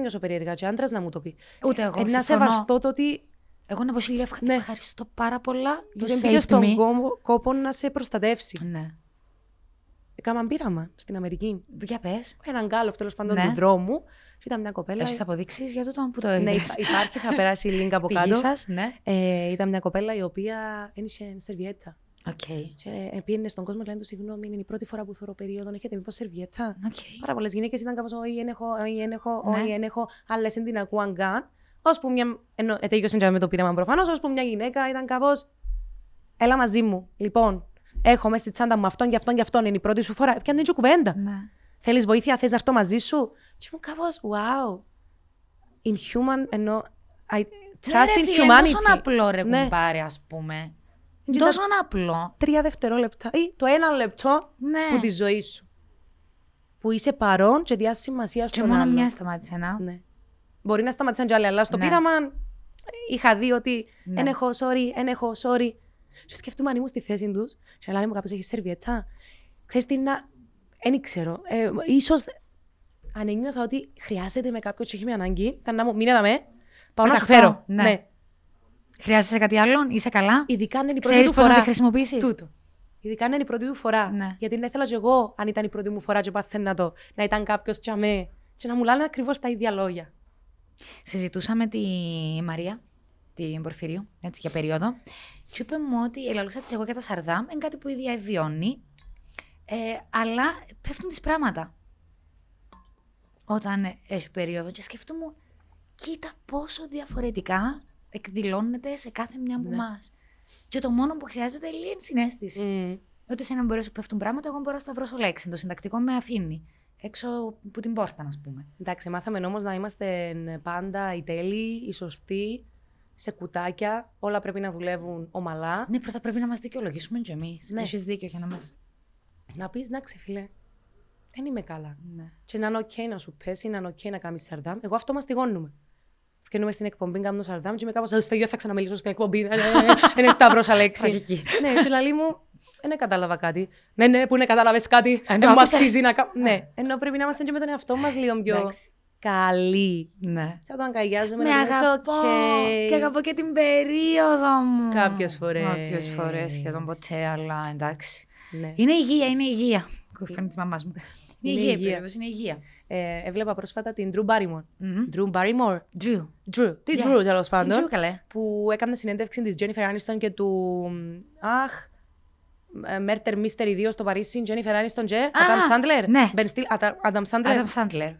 νιώσω περίεργα και άντρας να μου το πει. Ούτε εγώ. Να σεβαστώ το ότι. Εγώ να πω χίλια ευχαριστώ πάρα πολλά. Δεν πήγε στον κόπο να σε προστατεύσει. Ναι. Κάμαν πείραμα στην Αμερική. Για πες. Έναν κάλοπ τέλος πάντων του δρόμου. Ήταν μια κοπέλα. Έχεις αποδείξεις για τούτο που το έγινε. Ναι, υπάρχει, θα περάσει η link από κάτω. Ήταν μια κοπέλα η οποία ένιξε σερβιέτα. Okay. Πήγαινε στον κόσμο και λένε του συγγνώμη, είναι η πρώτη φορά που θωρώ περίοδο. Έχετε μήπως σερβιέτα. Okay. Πάρα πολλές γυναίκες ήταν κάπως όχι, ενέχω, αλλά δεν την ακούαν καν. Ώσπου μια. Ετέγιο συντζάμε με το πείραμα προφανώς, ώσπου μια γυναίκα ήταν κάπως. Έλα μαζί μου. Λοιπόν, έχω μέσα στη τσάντα μου αυτόν και αυτόν και αυτόν. Είναι η πρώτη σου φορά. Πιάνει την κουβέντα. Ναι. Θέλεις βοήθεια, θες να έρθω μαζί σου. Και ήμουν κάπως. Wow. Inhuman, ενώ. Trust in humanity. Τόσο απλό ρε κουμπάρι, ας πούμε. Είναι τόσο απλό. 3 δευτερόλεπτα ή το 1 λεπτό ναι. Που τη ζωή σου. Που είσαι παρόν και διά σημασία στον άλλο. Και μόνο μια σταμάτησε να. Ναι. Μπορεί να σταματήσαν κι άλλοι, αλλά στο ναι. πείραμα είχα δει ότι ναι. ενέχω sorry. Και σκεφτούμε αν ήμουν στη θέση του. Και λένε μου κάποιος έχει σερβιέτα. Ξέρεις τι να. Δεν ξέρω. Ίσως αν ένιωθα ότι χρειάζεται με κάποιον και έχει με ανάγκη, ήταν να μου μείνετε με. Πάω να σου φέρω. Ναι. Ναι. Χρειάζεσαι κάτι άλλο, είσαι καλά. Ειδικά αν είναι η πρώτη του φορά. Ξέρεις πώς να τη χρησιμοποιήσεις. Ειδικά αν είναι η πρώτη του φορά. Ναι. Γιατί να ήθελα και εγώ, αν ήταν η πρώτη μου φορά, και παθαίνα το, να ήταν κάποιος τσαμέ. Και να μου λένε ακριβώς τα ίδια λόγια. Συζητούσα με τη Μαρία, την Πορφυρίου, έτσι για περίοδο. Και είπε μου ότι η λαλούσα της εγώ για τα Σαρδάμ είναι κάτι που η ίδια βιώνει, αλλά πέφτουν τις πράγματα. Όταν έχει περίοδο, και σκεφτούμε, κοίτα πόσο διαφορετικά εκδηλώνεται σε κάθε μια από εμάς. Και το μόνο που χρειάζεται είναι λίγη συναίσθηση. Ότι σε έναν μπορεί να σου πέφτουν πράγματα, εγώ μπορώ να σταυρώσω λέξη. Το συντακτικό με αφήνει. Έξω από την πόρτα, ας πούμε. Εντάξει, μάθαμε όμως να είμαστε πάντα οι τέλειοι, οι σωστοί, σε κουτάκια. Όλα πρέπει να δουλεύουν ομαλά. Ναι, πρώτα πρέπει να μας δικαιολογήσουμε κι εμείς. Ναι. Έχεις δίκιο για να μας. Να πεις, να ξεφύλε. Δεν είμαι καλά. Ναι. Και να είναι OK να σου πέσει, να είναι OK να κάνεις Σαρδάμ. Εγώ αυτό μαστιγώνουμε. Φκαινούμε στην εκπομπή, κάνουμε Σαρδάμ, και είμαι κάπως. Στέγιο, θα ξαναμιλήσω στην εκπομπή. Είναι σταύρωσα λέξη. Ναι, και λαλή μου. Δεν κατάλαβα κάτι. Ναι, που είναι κατάλαβες κάτι. Δεν μου αξίζει να κάνω. Ναι, ενώ πρέπει να είμαστε και με τον εαυτό μας λίγο πιο καλοί. Ναι. Θα το αγκαλιάζουμε, να μην είναι OK. Και αγαπώ και την περίοδο μου. Κάποιες φορές, σχεδόν ποτέ, αλλά εντάξει. Είναι υγεία, είναι υγεία. Φαίνεται τη μαμά μου. Είναι υγεία. Έβλεπα πρόσφατα την Drew Barrymore. Drew Barrymore. Drew. Τι Drew, τέλος πάντων. Που έκανε συνέντευξη της Jennifer Aniston και του. Αχ. Murder Mystery 2 στο Παρίσι, Jennifer Aniston και Adam Sandler. Ναι. Ben Stiller, Adam Sandler.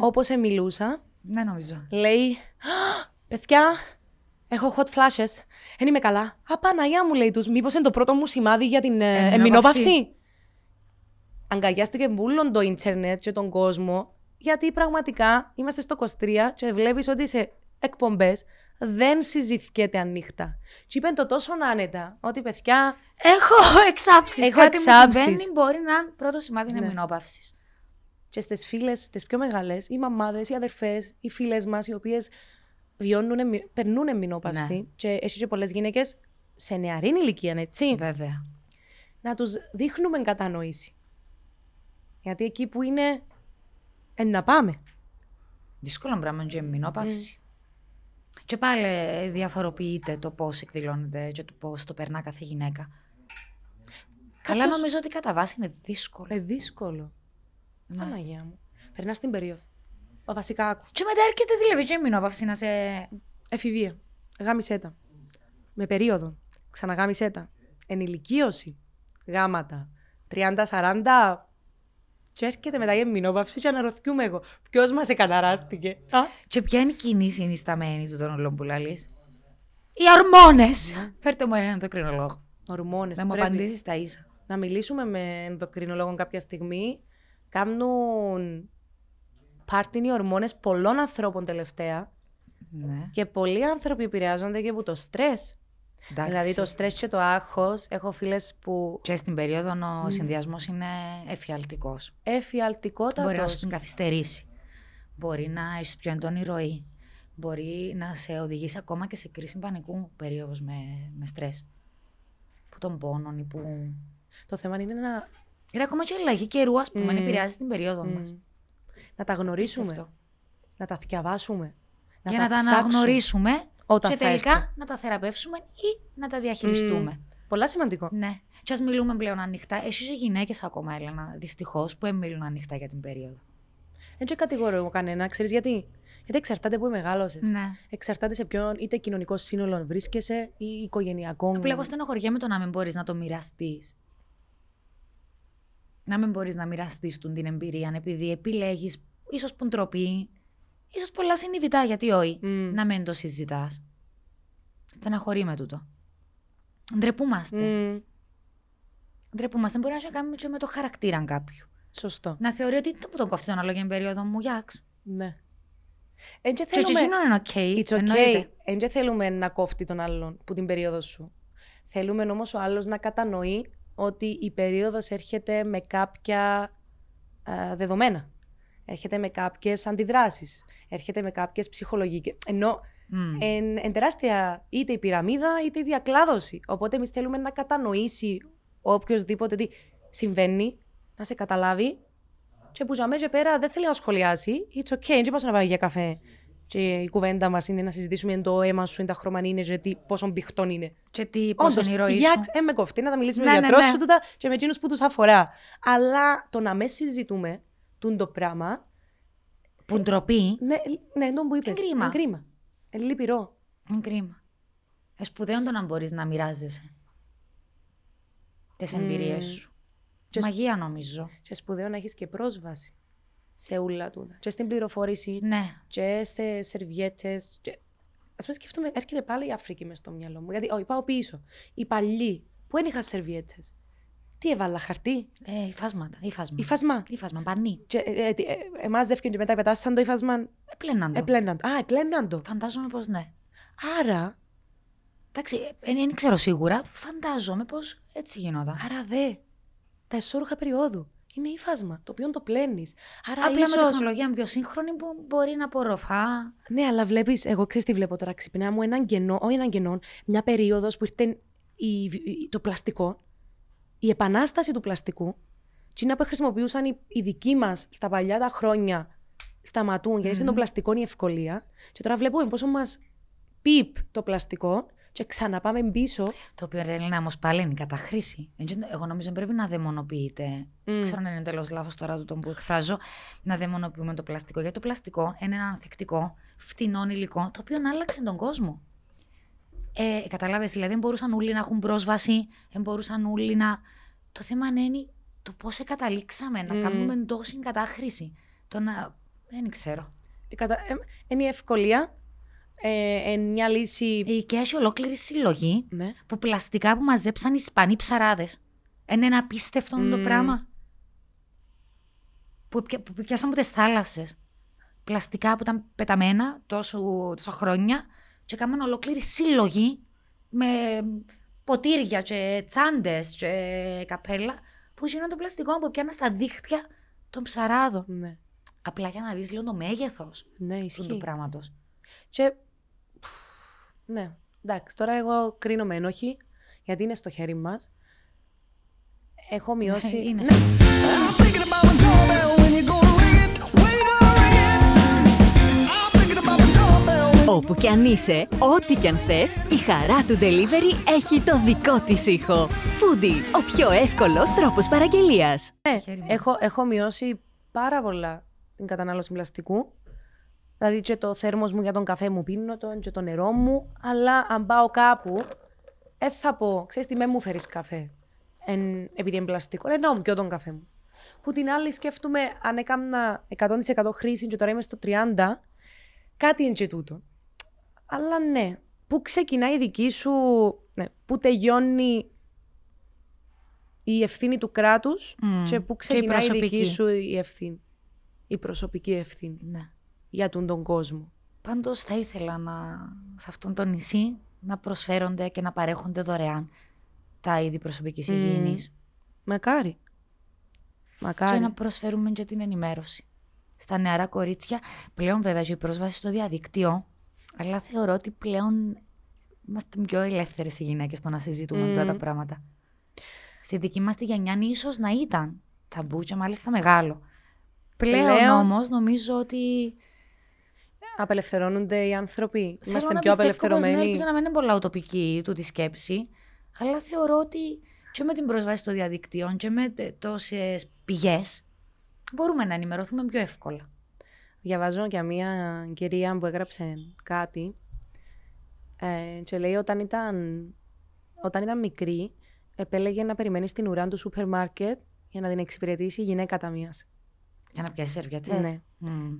Όπως μιλούσα. Ναι, νομίζω. Λέει, παιδιά, έχω hot flashes. Δεν είμαι καλά. Απαναγιά μου, λέει τους, μήπως είναι το πρώτο μου σημάδι για την εμμηνόπαυση. Αγκαλιάστηκε μπούλον το ίντερνετ και τον κόσμο, γιατί πραγματικά είμαστε στο 23 και βλέπεις ότι σε εκπομπές δεν συζητιέται ανοιχτά. Και είπαν το τόσο άνετα, ότι παιδιά. Έχω εξάψει. Κάτι που συμβαίνει μπορεί να είναι πρώτο σημάδι εμμηνόπαυσης. Και στις φίλες, στις πιο μεγάλες, οι μαμάδες, οι αδερφές, οι φίλες μας, οι οποίες περνούν εμμηνόπαυση. Ναι. Και εσύ και πολλές γυναίκες σε νεαρή ηλικία, έτσι. Βέβαια. Να τους δείχνουμε κατανόηση. Γιατί εκεί που είναι. Να πάμε. Δύσκολο πράγμα είναι η εμμηνόπαυση. Και πάλι διαφοροποιείται το πώς εκδηλώνεται και το πώς το περνά κάθε γυναίκα. Καλά, νομίζω ότι κατά βάση είναι δύσκολο. Δύσκολο. Ναι. Παναγιά μου. Περνάς την περίοδο. Βασικά άκου. Και μετά έρχεται δηλαδή και η εμμηνόπαυση να σε. Εφηβεία. Γάμισέτα. Με περίοδο. Ξαναγάμισέτα. Ενηλικίωση. Γάματα. 30-40. Και έρχεται μετά η εμμηνόπαυση και αναρωτιούμαι εγώ. Ποιος μας εκαταράστηκε. Και ποια είναι η κοινή συνισταμένη του των όλων που λαλείς. Οι ορμόνες. Φέρτε μου έναν ενδοκρινολόγο. Ορμόνες. Να μου απαντήσεις τα ίσα. Να μιλήσουμε με ενδοκρινολόγων κάποια στιγμή. Κάνουν πάρτιν οι ορμόνες πολλών ανθρώπων τελευταία. Ναι. Και πολλοί άνθρωποι επηρεάζονται και από το στρες. Εντάξει. Δηλαδή το στρες και το άγχος, έχω φίλες που. Και στην περίοδο ο συνδυασμός είναι εφιαλτικός. Εφιαλτικότατος. Μπορεί να σου την καθυστερήσει. Μπορεί να έχεις πιο εντόνη ροή. Μπορεί να σε οδηγήσει ακόμα και σε κρίση πανικού περίοδος με στρες. Που τον πόνον ή που. Το θέμα είναι να. Είναι ακόμα και η αλλαγή καιρού, ας πούμε, επηρεάζει την περίοδο μας. Να τα γνωρίσουμε. Να τα διαβάσουμε. Για να τα αναγνωρίσουμε. Και τελικά να τα θεραπεύσουμε ή να τα διαχειριστούμε. Πολλά σημαντικό. Ναι. Και ας μιλούμε πλέον ανοιχτά. Εσείς οι γυναίκες ακόμα, Έλενα, δυστυχώς, που μιλούν ανοιχτά για την περίοδο. Δεν σε κατηγορώ κανένα, ξέρεις γιατί. Γιατί εξαρτάται που μεγάλωσες. Ναι. Εξαρτάται σε ποιον είτε κοινωνικό σύνολο βρίσκεσαι ή οικογενειακό. Απλά εγώ στενοχωριέμαι το να μην μπορείς να το μοιραστείς. Να μην μπορείς να μοιραστείς την εμπειρία, επειδή επιλέγεις ίσως που ντροπή, ίσως πολλά συνειδητά, γιατί όχι, να μην το συζητάς. Στεναχωρεί με τούτο. Ντρεπούμαστε. Ντρεπούμαστε. Μπορεί να έχει κάνει με το χαρακτήρα κάποιου. Σωστό. Να θεωρεί ότι δεν τον κόφτει τον άλλο για την περίοδο μου, γιαξ. Ναι. Έτσι θέλουμε... okay. θέλουμε να κόφτει τον άλλον που την περίοδο σου. Θέλουμε όμως ο άλλος να κατανοεί ότι η περίοδος έρχεται με κάποια δεδομένα. Έρχεται με κάποιες αντιδράσεις. Έρχεται με κάποιες ψυχολογικές. Ενώ εν τεράστια είτε η πυραμίδα είτε η διακλάδωση. Οπότε εμείς θέλουμε να κατανοήσει οποιοδήποτε ότι συμβαίνει, να σε καταλάβει. Και που για μέσα πέρα δεν θέλει να σχολιάσει. It's okay, δεν πάω να πάμε για καφέ. Και η κουβέντα μας είναι να συζητήσουμε εν το αίμα σου, εν τα χρώμαν είναι, και τι, πόσο μπιχτών είναι. Και τι, πόσο ηρωή σου. Όντως, με κοφτεί να τα μιλήσουμε με γιατρό σου τούτα και με εκείνους που τους αφορά. Αλλά το να με συζητούμε, τούν το πράγμα. Που ντροπή. Ναι, τον που είπες. Είναι κρίμα. Είναι λυπηρό. Είναι κρίμα. Σπουδαίο το να μπορείς να μοιράζεσαι τις εμπειρίες σου. Μαγεία νομίζω. Και σπουδαίο να έχεις και πρόσβαση σε όλα τούτα. Και στην πληροφόρηση, και στις σερβιέτες. Και... ας πούμε σκεφτούμε, έρχεται πάλι η Αφρική μες στο μυαλό μου. Γιατί, πάω πίσω. Οι παλιοί, που δεν είχαν σερβιέτες. Τι έβαλα, χαρτί. Υφάσμα. Πανί. Εμάζευκαν και μετά πετάσαν το υφάσμα. Επλέναν το. Φαντάζομαι πως ναι. Άρα. Εντάξει, δεν ξέρω σίγουρα. Φαντάζομαι πως έτσι γινόταν. Άρα δε. Τα εσώρουχα περιόδου. Είναι ύφασμα, το οποίο το πλένεις. Άρα ίσως... με τεχνολογία πιο σύγχρονη που μπορεί να απορροφά. Ναι, αλλά βλέπεις, εγώ ξέρεις τι βλέπω τώρα. Ξυπνά μου έναν κενό, όχι έναν κενό, μια περίοδος που ήρθε το πλαστικό, η επανάσταση του πλαστικού, τσίνα που χρησιμοποιούσαν οι δικοί μας στα παλιά τα χρόνια, σταματούν γιατί ήρθε το πλαστικό η ευκολία. Και τώρα βλέπουμε πόσο μας πιπ το πλαστικό. Και ξαναπάμε πίσω. Το οποίο είναι όμως πάλι είναι η καταχρήση. Εγώ νομίζω ότι πρέπει να δαιμονοποιείται. Ξέρω αν είναι τέλος λάθος τώρα το που εκφράζω. Να δαιμονοποιούμε το πλαστικό. Γιατί το πλαστικό είναι ένα ανθεκτικό, φτηνό υλικό, το οποίο άλλαξε τον κόσμο. Καταλάβες, δηλαδή, δεν μπορούσαν όλοι να έχουν πρόσβαση, δεν μπορούσαν όλοι να. Το θέμα είναι το πώς καταλήξαμε να κάνουμε τόση κατάχρηση. Δεν ξέρω. Είναι η ευκολία. Μια λύση. Η οικία έχει ολόκληρη συλλογή που πλαστικά που μαζέψαν οι Ισπανοί ψαράδες. Είναι ένα απίστευτο το πράγμα. Που πιάσαμε τις θάλασσες. Πλαστικά που ήταν πεταμένα τόσα χρόνια και έκαναν ολόκληρη συλλογή με ποτήρια και τσάντες και καπέλα που γίνανε το πλαστικό που πιάνε στα δίχτυα των ψαράδων. Ναι. Απλά για να δεις λίγο το μέγεθος του πράγματος. Και... ναι, εντάξει, τώρα εγώ κρίνομαι ενόχη, γιατί είναι στο χέρι μας. Έχω μειώσει... είναι. Ναι. Όπου κι αν είσαι, ό,τι κι αν θες, η χαρά του delivery έχει το δικό της ήχο. Foodie, ο πιο εύκολος τρόπος παραγγελίας. Ναι, έχω μειώσει πάρα πολλά την κατανάλωση πλαστικού. Δηλαδή και το θέρμος μου για τον καφέ μου πίνω τον και το νερό μου, αλλά αν πάω κάπου, θα πω, ξέρεις τι, με μου φέρεις καφέ, επειδή είναι πλαστικό, εννοώ πιο τον καφέ μου. Που την άλλη σκέφτομαι, αν έκανα 100% χρήση και τώρα είμαι στο 30, κάτι είναι και τούτο. Αλλά ναι, πού ξεκινάει η δική σου, ναι, πού τελειώνει η ευθύνη του κράτους και πού ξεκινάει η δική σου η ευθύνη, η προσωπική ευθύνη. Ναι. Για τον κόσμο. Πάντως θα ήθελα σε αυτόν τον νησί να προσφέρονται και να παρέχονται δωρεάν τα είδη προσωπικής υγιεινής. Μακάρι. Και να προσφέρουμε και την ενημέρωση. Στα νεαρά κορίτσια, πλέον βέβαια και η πρόσβαση στο διαδίκτυο, αλλά θεωρώ ότι πλέον είμαστε πιο ελεύθερες οι γυναίκες στο να συζητούμε αυτά τα πράγματα. Στη δική μας τη γενιά ίσως να ήταν ταμπού και μάλιστα μεγάλο. Πλέον όμως νομίζω ότι... απελευθερώνονται οι άνθρωποι. Είμαστε πιο απελευθερωμένοι. Ναι, ελπίζω να μην είναι πολλά ουτοπική τούτη σκέψη, αλλά θεωρώ ότι και με την πρόσβαση στο διαδικτύο και με τόσες πηγές μπορούμε να ενημερωθούμε πιο εύκολα. Διαβάζω για μία κυρία που έγραψε κάτι και λέει όταν ήταν μικρή επέλεγε να περιμένει στην ουρά του σούπερ μάρκετ για να την εξυπηρετήσει η γυναίκα ταμείας. Για να πιάσει σερβιατές. Ναι. Mm.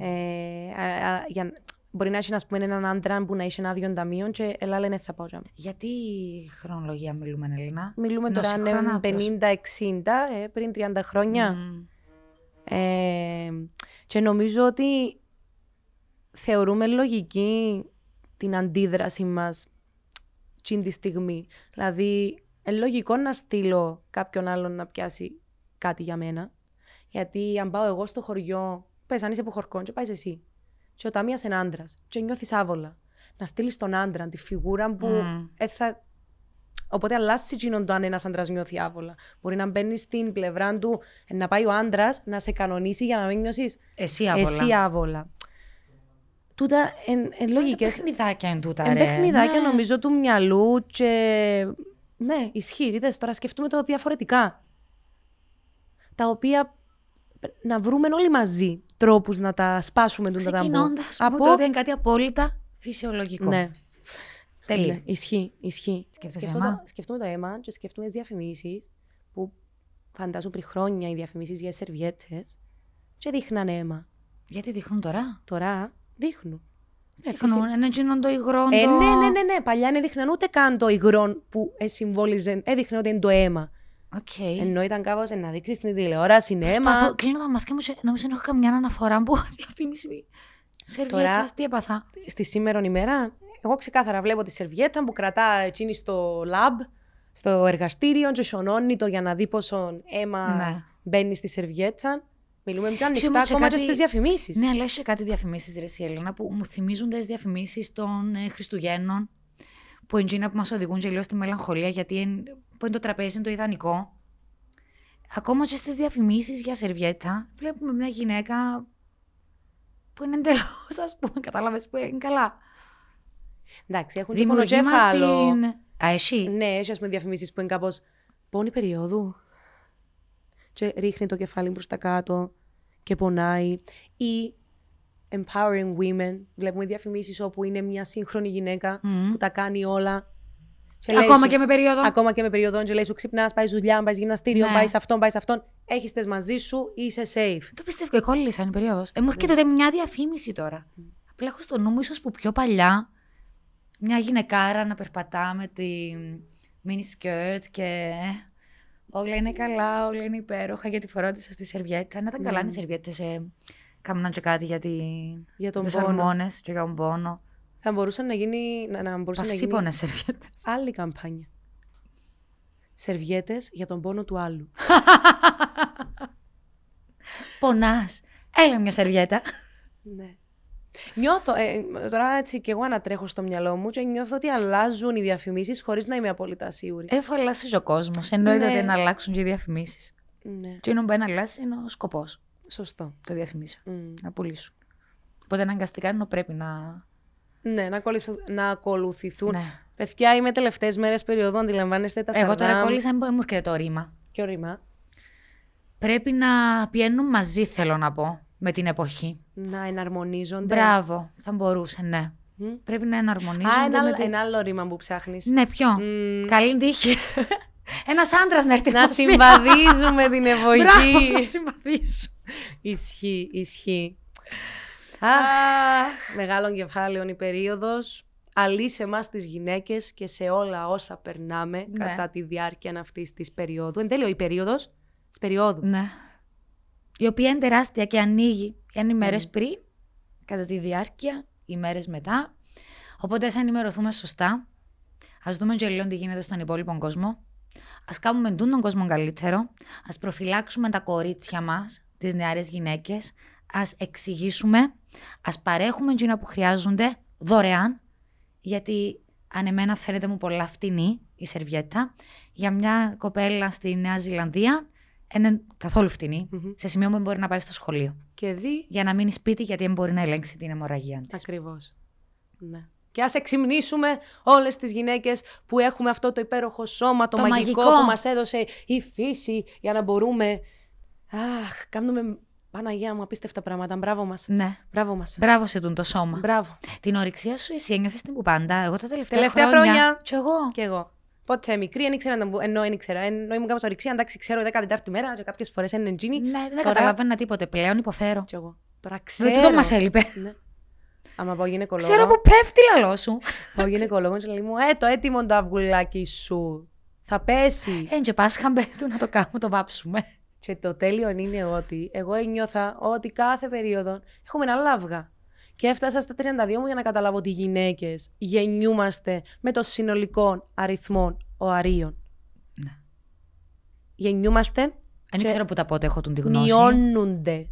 Μπορεί να έχει έναν άντρα που να έχει ένα άδειον ταμείων και έλα λένε θα πάω. Γιατί χρονολογία μιλούμε, Ελίνα? Μιλούμε τώρα 50-60, πριν 30 χρόνια. Mm. Και νομίζω ότι θεωρούμε λογική την αντίδραση μας τσιν τη στιγμή. Δηλαδή, λογικό να στείλω κάποιον άλλον να πιάσει κάτι για μένα. Γιατί αν πάω εγώ στο χωριό, πες αν είσαι από χορκόν και πάει εσύ. Και ο ταμείας είναι άντρας και νιώθεις άβολα. Να στείλεις τον άντρα, τη φιγούρα που θα... Οπότε αλλάζει τσινόντο αν ένας άντρας νιώθει άβολα. Μπορεί να μπαίνει στην πλευρά του, να πάει ο άντρας να σε κανονίσει για να μην νιώσεις εσύ άβολα. Τούτα εν λογικές... Είναι παιχνιδάκια εν τούτα, ρε. Είναι παιχνιδάκια νομίζω του μυαλού και... Ναι, ισχύει, είδες, τώρα σκεφτούμε το διαφορετικά. Τα οποία... Να βρούμε όλοι μαζί τρόπους να τα σπάσουμε. Ξεκινώντας από τότε είναι κάτι απόλυτα φυσιολογικό. Ναι. Τέλεια. Ναι. Ισχύει. Σκεφτούμε το αίμα και σκεφτούμε τις διαφημίσεις που φαντάζουν πριν χρόνια οι διαφημίσεις για σερβιέτες και δείχναν αίμα. Γιατί δείχνουν τώρα? Τώρα δείχνουν. Δείχνουν, γίνονται το υγρό. Ναι. Παλιά δεν δείχναν ούτε καν το υγρό που συμβόλιζε, έδειχνε ότι είναι το αίμα. Okay. Ενώ ήταν κάπως να δείξεις την τηλεόραση, είναι αίμα. Κλείνω τα μάτια μου, νομίζω δεν έχω καμιά αναφορά που διαφήμιση σερβιέτας, τι έπαθα. Στη σήμερον ημέρα, εγώ ξεκάθαρα βλέπω τη σερβιέτα που κρατά εκείνη στο lab, στο εργαστήριο, και σιωνώνει το για να δει πόσο αίμα μπαίνει στη σερβιέτα. Μιλούμε πιο ανοιχτά ακόμα και στις διαφημίσεις. Ναι, αλλά και κάτι διαφημίσεις, ρε εσύ, Ελένα, που μου θυμίζουν τις διαφημίσεις των Χριστουγέννων. Που εντζίνα που μας οδηγούν και λίγο στη μελαγχολία, γιατί είναι το τραπέζι, είναι το ιδανικό. Ακόμα και στις διαφημίσεις για σερβιέτα, βλέπουμε μια γυναίκα που είναι εντελώς, ας πούμε, κατάλαβες, που είναι καλά. Εντάξει, έχουν δημιουργήματο. Α, εσύ. Ναι, εσύ, ας πούμε, διαφημίσεις που είναι κάπως πόνη περίοδου. Και ρίχνει το κεφάλι μπροστά κάτω και πονάει. Ή... Empowering women. Βλέπουμε διαφημίσεις όπου είναι μια σύγχρονη γυναίκα που τα κάνει όλα. Και ακόμα και με περίοδο. Ακόμα και με περίοδο. Και λέει σου ξυπνάς, πάει δουλειά, πάει γυμναστήριο, πάει σε αυτόν, πάει σε αυτόν. Έχεις τες μαζί σου, είσαι safe. Το πιστεύω και κόλλησα, είναι περίοδος. Μου έρχεται τότε μια διαφήμιση τώρα. Απλά έχω στο νου μου, ίσως που πιο παλιά, μια γυναικάρα να περπατά με τη mini skirt και. Όλα είναι καλά, όλα είναι υπέροχα γιατί φορώτησα στη σερβιέτα. Να ήταν καλά οι σερβιέτες. Κάμουν και κάτι για τους ορμόνες και για τον πόνο. Θα μπορούσαν να γίνει... Παυσίπονες σερβιέτες. Άλλη καμπάνια. Σερβιέτες για τον πόνο του άλλου. Πονάς. Έλα μια σερβιέτα. Ναι. Νιώθω... τώρα έτσι κι εγώ ανατρέχω στο μυαλό μου και νιώθω ότι αλλάζουν οι διαφημίσεις χωρίς να είμαι απόλυτα σίγουρη. Αλλάζει ο κόσμος. Εννοείται ότι να αλλάξουν και οι διαφημίσεις. Ναι. Και είναι να αλλάζει, είναι ο σκοπός. Σωστό. Το διαφημίσω. Να πουλήσω. Οπότε αναγκαστικά ενώ πρέπει να. Ναι, να ακολουθηθούν. Ναι. Παιδιά, είμαι τελευταίες μέρες περίοδου, αντιλαμβάνεστε τα σαρδάμ. Εγώ τώρα κόλλησα, μου έρχεται το ρήμα. Ποιο ρήμα? Πρέπει να πηγαίνουν μαζί, θέλω να πω, με την εποχή. Να εναρμονίζονται. Μπράβο, θα μπορούσε, ναι. Πρέπει να εναρμονίζονται. Ένα άλλο ρήμα που ψάχνεις. Ναι, ποιο. Καλή τύχη. Ένας άντρας να έρθει να συμβαδίζουμε την εποχή. Μπράβο, να συμβαδίζουμε. Ισχύει. Μεγάλων κεφάλαιων η περίοδος. Αλή σε εμάς τις γυναίκες και σε όλα όσα περνάμε κατά τη διάρκεια αυτής της περίοδου. Εν τέλειο η περίοδος της περίοδου. Ναι. Η οποία είναι τεράστια και ανοίγει. Είναι οι μέρες πριν, κατά τη διάρκεια, οι μέρες μετά. Οπότε ας ενημερωθούμε σωστά. Ας δούμε και λίγο τι γίνεται στον υπόλοιπο κόσμο. Ας κάνουμε τον κόσμο καλύτερο. Ας προφυλάξουμε τα κορίτσια μας, τις νεαρές γυναίκες. Ας εξηγήσουμε. Ας παρέχουμε εκείνα που χρειάζονται δωρεάν. Γιατί αν εμένα φαίνεται μου πολλά φτηνή η σερβιέτα, για μια κοπέλα στη Νέα Ζηλανδία είναι καθόλου φτηνή. Σε σημείο που μπορεί να πάει στο σχολείο. Και για να μείνει σπίτι, γιατί δεν μπορεί να ελέγξει την αιμορραγία της. Ακριβώς. Ναι. Και ας εξυμνήσουμε όλες τις γυναίκες που έχουμε αυτό το υπέροχο σώμα, το μαγικό που μας έδωσε η φύση για να μπορούμε... Αχ, κάνουμε Παναγία μου, απίστευτα πράγματα. Μπράβο μας. Ναι. Μπράβο μας. Μπράβο σε τούν το σώμα. Μπράβο. Την ορυξία σου, εσύ ένιωθες την που πάντα. Εγώ τα τελευταία χρόνια. Κι εγώ. Πότε μικρή, δεν ήξερα ενώ ήμουν κάπως ορυξία. Εντάξει, ξέρω 14η μέρα και κάποιες φορές είναι τζίνι. Ναι, δεν καταλαβαίνα τίποτε πλέον, υποφέρω. Κι εγώ. Τώρα ξέρω. Δεν το μας έλειπε. Άμα πάω γυναικολόγο. Ξέρω που πέφτει λαλό σου. Πάω γυναικολόγο και λέει μου, το έτοιμο το αυγουλάκι σου. Θα πέσει. Έντζε Πάσχα μπέτου να το κάνουμε, το βάψουμε. Και το τέλειο είναι ότι εγώ νιώθα ότι κάθε περίοδο έχουμε ένα λάβγα. Και έφτασα στα 32 μου για να καταλάβω ότι οι γυναίκες γεννιούμαστε με το συνολικό αριθμό οαρίων. Ναι. Γεννιούμαστε. Δεν ξέρω που τα πότε έχω τη γνώση. Μειώνονται.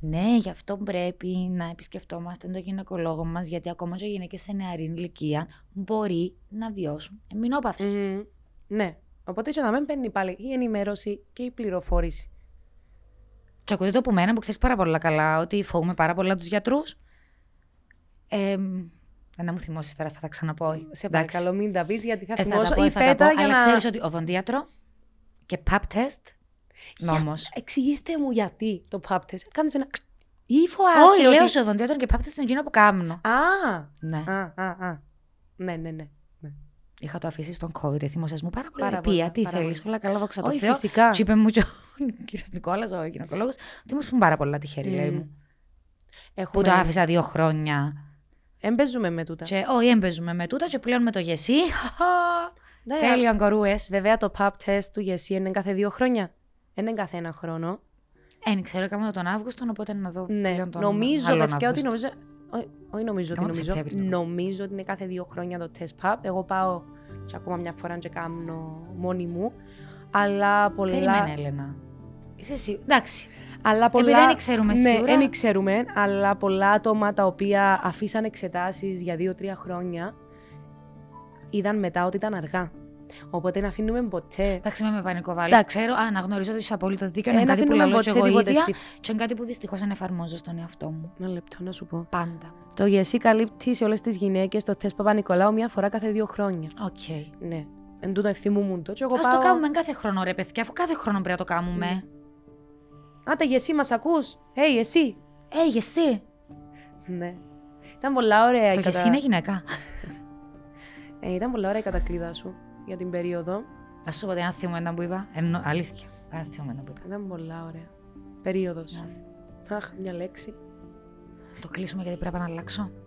Ναι, γι' αυτό πρέπει να επισκεφτόμαστε τον γυναικολόγο μας, γιατί ακόμα και οι γυναίκες σε νεαρή ηλικία μπορεί να βιώσουν εμμηνόπαυση. Ναι. Οπότε και να μην παίρνει πάλι η ενημέρωση και η πληροφόρηση. Και ακούτε το που μένα που ξέρεις πάρα πολλά καλά, ότι φοβούμε πάρα πολλά τους γιατρούς. Να μου θυμώσεις τώρα, θα τα ξαναπώ. Σε παρακαλώ, μην τα πεις, γιατί θα θυμώσω ή πέτα για να... Αλλά ξέρεις ότι οδοντίατρο και pap test, νόμος. Εξηγήστε μου γιατί το pap test. Κάνεις ένα... Ή φοάσαι ότι... Όχι, λέω σε οδοντίατρο και pap test είναι εκείνο που κάνω. Ναι. Είχα το αφήσει στον COVID, θυμόσες μου πάρα πολλά. Πια, τι θέλεις, όλα καλά, δόξα τω Θεώ. Φυσικά. Και είπε μου και ο κύριος Νικόλας, ο γυναικολόγος, ότι μου ήσουν πάρα πολλά τυχερή, λέει μου. Που το άφησα 2 χρόνια. Εμπέζουμε με τούτα. Όχι, εμπέζουμε με τούτα, και πλέον με το Γεσί. Τέλειο, αγκορούες. Βέβαια, το pap test του Γεσί είναι κάθε 2 χρόνια. Είναι κάθε 1 χρόνο. Ξέρω, έκανα τον Αύγουστο, οπότε να δω. Ναι, νομίζω ότι είναι κάθε 2 χρόνια το test pap. Εγώ πάω και ακόμα μια φορά και κάνω μόνη μου. Αλλά πολλά... Περιμένε, Έλενα. Είσαι εσύ. Εντάξει. Αλλά πολλά... Επειδή δεν ξέρουμε σίγουρα. Δεν ξέρουμε, αλλά πολλά άτομα τα οποία αφήσαν εξετάσεις για 2-3 χρόνια είδαν μετά ότι ήταν αργά. Οπότε να αφήνουμε ποτέ. Εντάξει, με πανικοβάλλεις. Ξέρω, αναγνωρίζω ότι είσαι απόλυτο δίκιο. Είναι κάτι που λέω και εγώ ίδια. Και είναι κάτι που δυστυχώς ανεφαρμόζω στον εαυτό μου. Ένα λεπτό να σου πω. Πάντα. Το Γεσί καλύπτει σε όλες τις γυναίκες το τεστ Παπα-Νικολάου 1 φορά κάθε 2 χρόνια. Οκ. Ναι. Εν τούτο θυμούμουν το. Ας το κάνουμε κάθε χρόνο, ρε παιδιά, αφού κάθε χρόνο πρέπει να το κάνουμε. Α, τα Γεσί μας ακούς. Γεσί. Ναι. Ήταν πολλά ωραία η κατακλείδα. Το Γεσί είναι γυναίκα. Ήταν πολλά ωραία η κατακλείδα σου. Για την περίοδο. Θα σου πω ότι ένα θύμα ήταν που είπα. Αλήθεια. Ένα θύμα ήταν που είπα. Ήταν πολλά ωραία. Περίοδος. Αχ, μια λέξη. Το κλείσουμε γιατί πρέπει να αλλάξω.